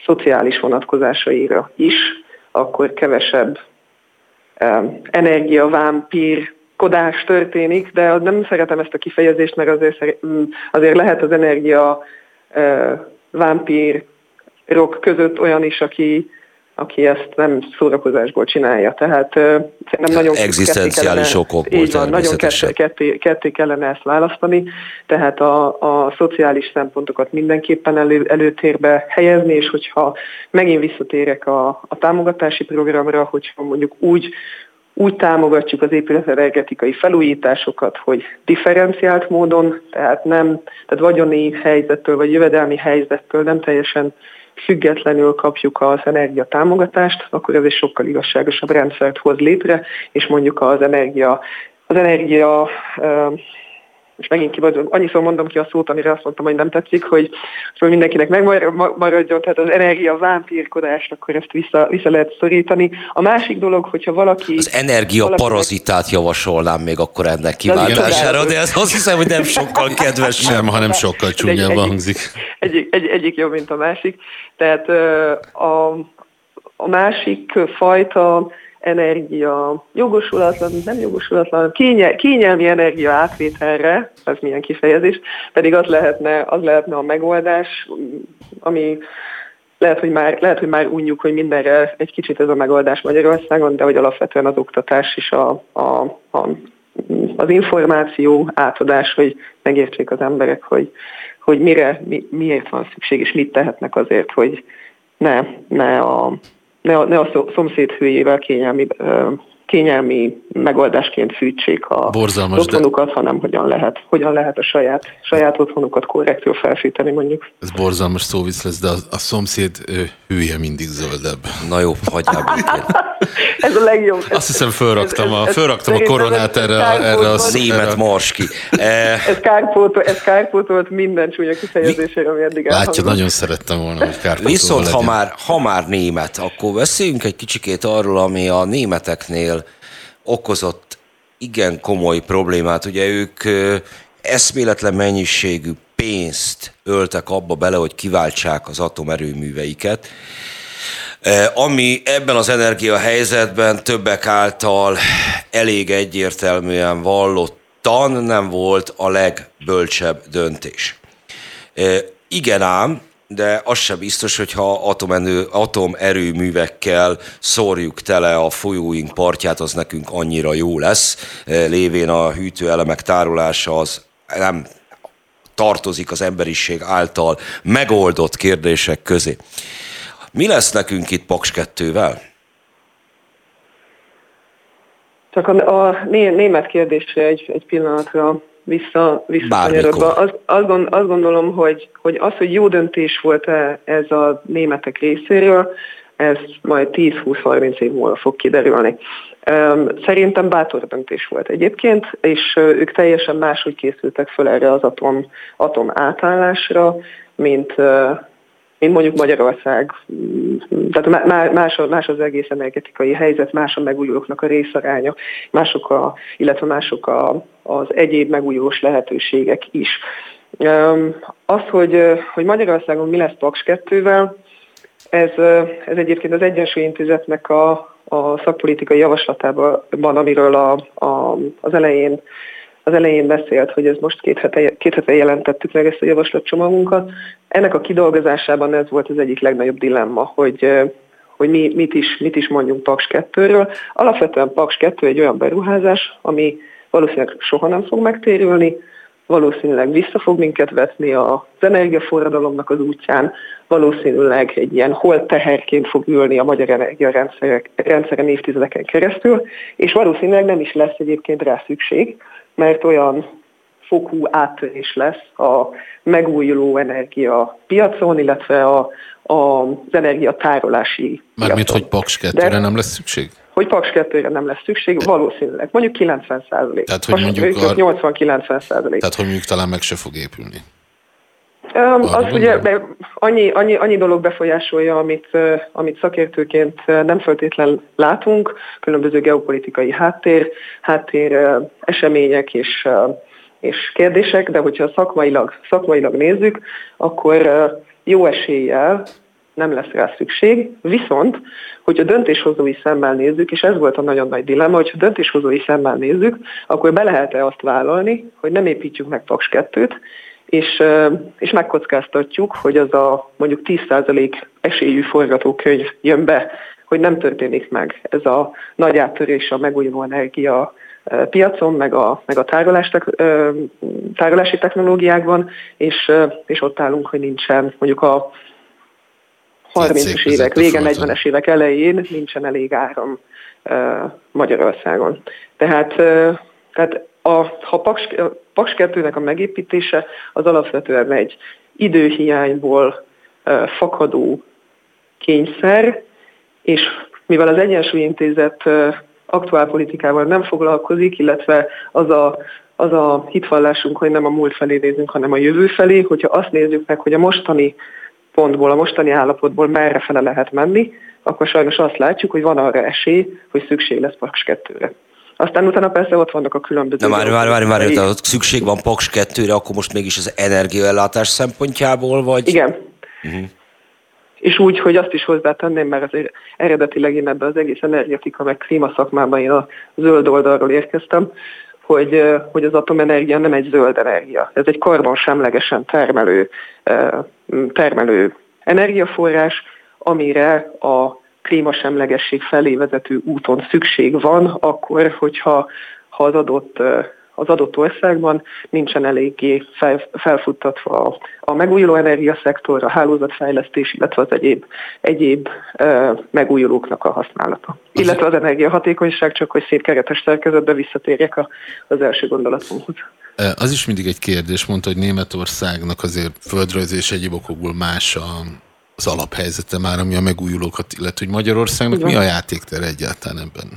szociális vonatkozásaira is, akkor kevesebb energiavámpírkodás történik, de nem szeretem ezt a kifejezést, mert azért lehet az energiavámpírok között olyan is, aki ezt nem szórakozásból csinálja. Tehát szerintem nagyon egzisztenciális okokból természetesen. Nagyon ketté kellene ezt választani. Tehát a szociális szempontokat mindenképpen előtérbe helyezni, és hogyha megint visszatérek a támogatási programra, hogyha mondjuk úgy támogatjuk az épületenergetikai felújításokat, hogy differenciált módon, tehát vagyoni helyzettől vagy jövedelmi helyzettől nem teljesen függetlenül kapjuk az energiatámogatást, akkor ez egy sokkal igazságosabb rendszert hoz létre, és mondjuk az energia és megint annyiszor mondom ki a szót, amire azt mondtam, hogy nem tetszik, hogy mindenkinek megmaradjon, tehát az energia vámpírkodást, akkor ezt vissza lehet szorítani. A másik dolog, hogyha valaki... Az energia parazitát javasolnám még akkor ennek kiváltására, de azt hiszem, hogy nem sokkal kedves sem, hanem sokkal csúnyában hangzik. Egyik jobb, mint a másik. Tehát a másik fajta... energia jogosulatlan, nem jogosulatlan, kényelmi energia átvételre, ez milyen kifejezés, pedig az lehetne a megoldás, ami lehet, hogy már unjuk, hogy mindenre egy kicsit ez a megoldás Magyarországon, de hogy alapvetően az oktatás és az információ átadás, hogy megértsék az emberek, hogy miért van szükség, és mit tehetnek azért, hogy ne a szomszéd hőjével kényelmi megoldásként fűtsék a borzalmas, otthonukat, hanem hogyan lehet a saját otthonukat korrektül felfűteni, mondjuk. Ez borzalmas szóvic lesz, de a szomszéd hője mindig zöldebb. Na jó, hagyjál békén. Ez a legjobb. Azt hiszem, fölraktam a koronát erre a német marski. Ez kárpótolt minden csúnya kifejezésére, ami eddig elhangzott. Látja, nagyon szerettem volna, hogy kárpótol viszont, legyen. ha már német, akkor beszéljünk egy kicsikét arról, ami a németeknél okozott igen komoly problémát. Ugye ők eszméletlen mennyiségű pénzt öltek abba bele, hogy kiváltsák az atomerőműveiket, ami ebben az energiahelyzetben többek által elég egyértelműen vallottan nem volt a legbölcsebb döntés. Igen ám, de az sem biztos, hogyha atomerőművekkel szórjuk tele a folyóink partját, az nekünk annyira jó lesz, lévén a hűtőelemek tárolása az nem tartozik az emberiség által megoldott kérdések közé. Mi lesz nekünk itt Paks 2-vel? Csak a német kérdésre egy pillanatra visszakanyarodva. Azt gondolom, hogy az, hogy jó döntés volt-e ez a németek részéről, ez majd 10-20-30 év múlva fog kiderülni. Szerintem bátor döntés volt egyébként, és ők teljesen máshogy készültek föl erre az atom átállásra, mint mondjuk Magyarország, tehát más az egész energetikai helyzet, más a megújulóknak a részaránya, illetve mások az egyéb megújulós lehetőségek is. Az, hogy Magyarországon mi lesz Paks 2-vel, ez egyébként az Egyensúly Intézetnek a szakpolitikai javaslatában, amiről az elején beszélt, hogy ez most két hete jelentettük meg ezt a javaslatcsomagunkat. Ennek a kidolgozásában ez volt az egyik legnagyobb dilemma, hogy mit is mondjunk Paks 2-ről. Alapvetően Paks 2 egy olyan beruházás, ami valószínűleg soha nem fog megtérülni, valószínűleg vissza fog minket vetni az energiaforradalomnak az útján, valószínűleg egy ilyen holt teherként fog ülni a magyar energiarendszeren évtizedeken keresztül, és valószínűleg nem is lesz egyébként rá szükség, mert olyan fokú áttörés lesz a megújuló energia piacon, illetve az energiatárolási mármint, piacon. Hogy Paks 2-re nem lesz szükség? Hogy Paks 2-re nem lesz szükség, de valószínűleg. Mondjuk 90%. Tehát, hogy mondjuk 80-90%. Tehát, hogy mondjuk talán meg se fog épülni. Az ugye annyi dolog befolyásolja, amit szakértőként nem feltétlen látunk, különböző geopolitikai háttér események és kérdések, de hogyha szakmailag nézzük, akkor jó eséllyel nem lesz rá szükség, viszont, hogyha döntéshozói szemmel nézzük, és ez volt a nagyon nagy dilemma, hogyha döntéshozói szemmel nézzük, akkor be lehet-e azt vállalni, hogy nem építjük meg Paks 2-t, és megkockáztatjuk, hogy az a mondjuk 10% esélyű forgatókönyv jön be, hogy nem történik meg ez a nagy áttörés a megújuló energia piacon, meg a tárolási technológiákban, és ott állunk, hogy nincsen mondjuk a 30-es évek vége, 40-es évek elején nincsen elég áram Magyarországon. Tehát ha Paks 2-nek a megépítése az alapvetően egy időhiányból fakadó kényszer, és mivel az Egyensúly Intézet aktuál politikával nem foglalkozik, illetve az a hitvallásunk, hogy nem a múlt felé nézünk, hanem a jövő felé, hogyha azt nézzük meg, hogy a mostani pontból, a mostani állapotból merrefele lehet menni, akkor sajnos azt látjuk, hogy van arra esély, hogy szükség lesz Paks 2-re. Aztán utána persze ott vannak a különböző... Na várj, szükség van Paks 2-re, akkor most mégis az energiaellátás szempontjából, vagy... Igen. Uh-huh. És úgy, hogy azt is hozzátenném, mert az eredetileg én ebbe az egész energetika, meg klímaszakmában én a zöld oldalról érkeztem, hogy az atomenergia nem egy zöld energia. Ez egy karbonsemlegesen termelő energiaforrás, amire a klímasemlegesség felé vezető úton szükség van, akkor, hogyha az adott országban nincsen eléggé felfuttatva a megújuló energiaszektor, a hálózatfejlesztés, illetve az egyéb megújulóknak a használata. Illetve az energiahatékonyság, csak hogy szép keretes szerkezetbe visszatérjek az első gondolatomhoz. Az is mindig egy kérdés, mondta, hogy Németországnak azért földrajzi és egyéb okokból más az alaphelyzete már, ami a megújulókat illetve, hogy Magyarországnak mi a játékter egyáltalán ebben?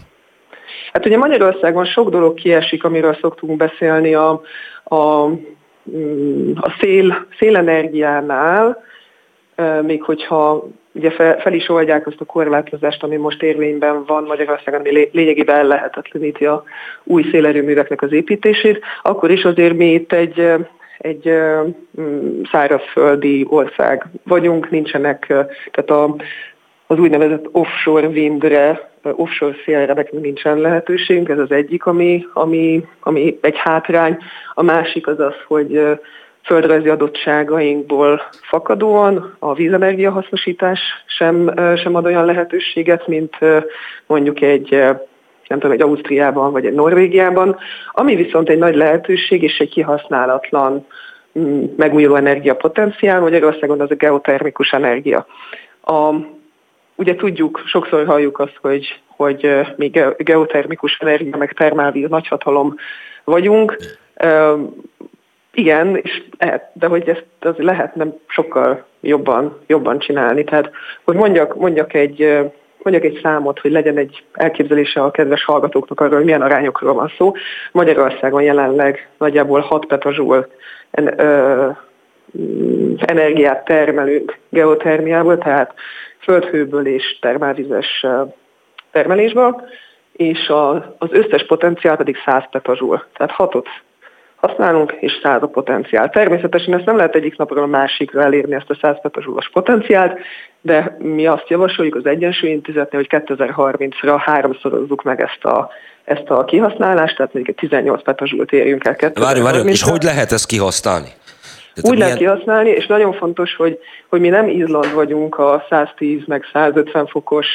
Hát ugye Magyarországon sok dolog kiesik, amiről szoktunk beszélni a szélenergiánál, még hogyha ugye fel is oldják azt a korlátozást, ami most érvényben van Magyarországon, ami lényegében ellehetetleníti a új szélerőműveknek az építését, akkor is azért mi itt egy szárazföldi ország vagyunk, nincsenek, tehát az úgynevezett offshore windre, offshore szélre nekünk nincsen lehetőségünk, ez az egyik, ami egy hátrány. A másik az, hogy földrajzi adottságainkból fakadóan a vízenergia hasznosítás sem ad olyan lehetőséget, mint mondjuk egy Ausztriában vagy egy Norvégiában, ami viszont egy nagy lehetőség és egy kihasználatlan megújuló energia potenciál, Magyarországon az a geotermikus energia. Ugye tudjuk, sokszor halljuk azt, hogy mi geotermikus energia, meg termálvíz nagyhatalom vagyunk. Igen, de hogy ezt az lehetne sokkal jobban csinálni. Tehát, hogy mondjak egy számot, hogy legyen egy elképzelése a kedves hallgatóknak arról, hogy milyen arányokról van szó. Magyarországon jelenleg nagyjából 6 petazsúl energiát termelünk geotermiából, tehát földhőből és termálvizes termelésből, és az összes potenciál pedig 100 petazsúl. Tehát 6-ot használunk, és 100 a potenciál. Természetesen ezt nem lehet egyik napról a másikra elérni, ezt a 100 petazsúlos potenciált, de mi azt javasoljuk az Egyensúly Intézetnél, hogy 2030-ra 3-szorozzuk meg ezt a kihasználást, tehát még 18 petazsúlt érjünk el 2030-ra. Várj, és hogy lehet ezt kihasználni? Úgy lehet kihasználni, és nagyon fontos, hogy mi nem Izland vagyunk a 110 meg 150 fokos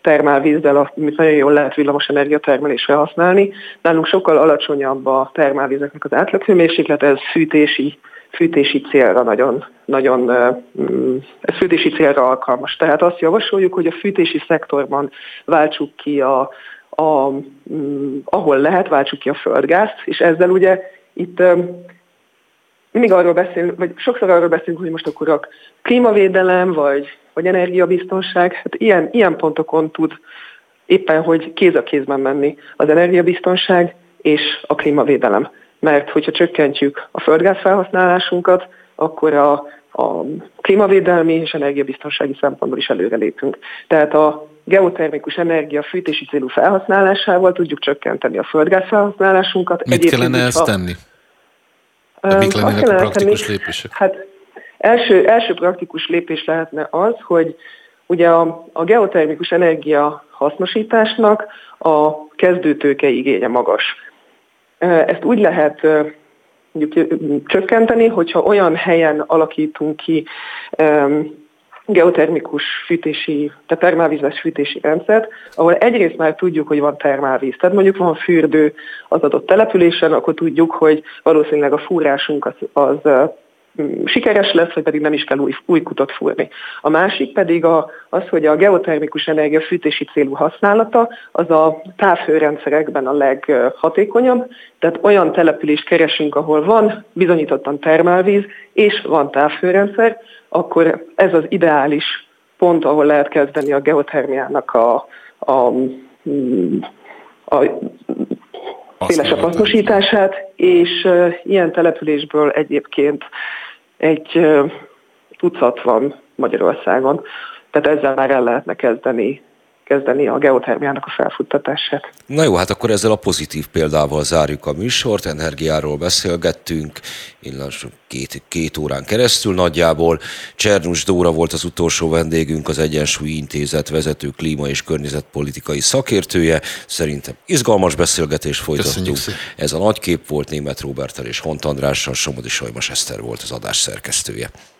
termálvízzel, amit nagyon jól lehet villamos energiatermelésre használni. Nálunk sokkal alacsonyabb a termálvízeknek az átlaghőmérséklet, ez fűtési célra nagyon ez fűtési célra alkalmas. Tehát azt javasoljuk, hogy a fűtési szektorban váltsuk ki ahol lehet, váltsuk ki a földgázt, és ezzel ugye itt... Mindig arról beszélünk, vagy sokszor arról beszélünk, hogy most akkor a klímavédelem, vagy energiabiztonság, hát ilyen pontokon tud éppen, hogy kéz a kézben menni az energiabiztonság és a klímavédelem. Mert hogyha csökkentjük a földgáz felhasználásunkat, akkor a klímavédelmi és energiabiztonsági szempontból is előrelépünk. Tehát a geotermikus energia fűtési célú felhasználásával tudjuk csökkenteni a földgáz felhasználásunkat. Mit kellene ezt tenni? Mik lennének a praktikus lépések? Hát első praktikus lépés lehetne az, hogy ugye a geotermikus energia hasznosításnak a kezdőtőke igénye magas. Ezt úgy lehet mondjuk csökkenteni, hogyha olyan helyen alakítunk ki geotermikus fűtési, tehát termálvízes fűtési rendszert, ahol egyrészt már tudjuk, hogy van termálvíz. Tehát mondjuk van fürdő az adott településen, akkor tudjuk, hogy valószínűleg a fúrásunk az sikeres lesz, vagy pedig nem is kell új kutat fúrni. A másik pedig az, hogy a geotermikus energia fűtési célú használata az a távhőrendszerekben a leghatékonyabb, tehát olyan települést keresünk, ahol van bizonyítottan termálvíz és van távhőrendszer, akkor ez az ideális pont, ahol lehet kezdeni a geotermiának a szélesebb hasznosítását, és ilyen településből egyébként egy tucat van Magyarországon. Tehát ezzel már el lehetne kezdeni a geotermiának a felfuttatását. Na jó, hát akkor ezzel a pozitív példával zárjuk a műsort. Energiáról beszélgettünk, illetve két órán keresztül nagyjából. Csernus Dóra volt az utolsó vendégünk, az Egyensúly Intézet vezető klíma- és környezetpolitikai szakértője. Szerintem izgalmas beszélgetés folytatjuk. Ez a Nagykép volt, Németh Róberttel és Hont Andrással, Somodi-Solymos Eszter volt az adás szerkesztője.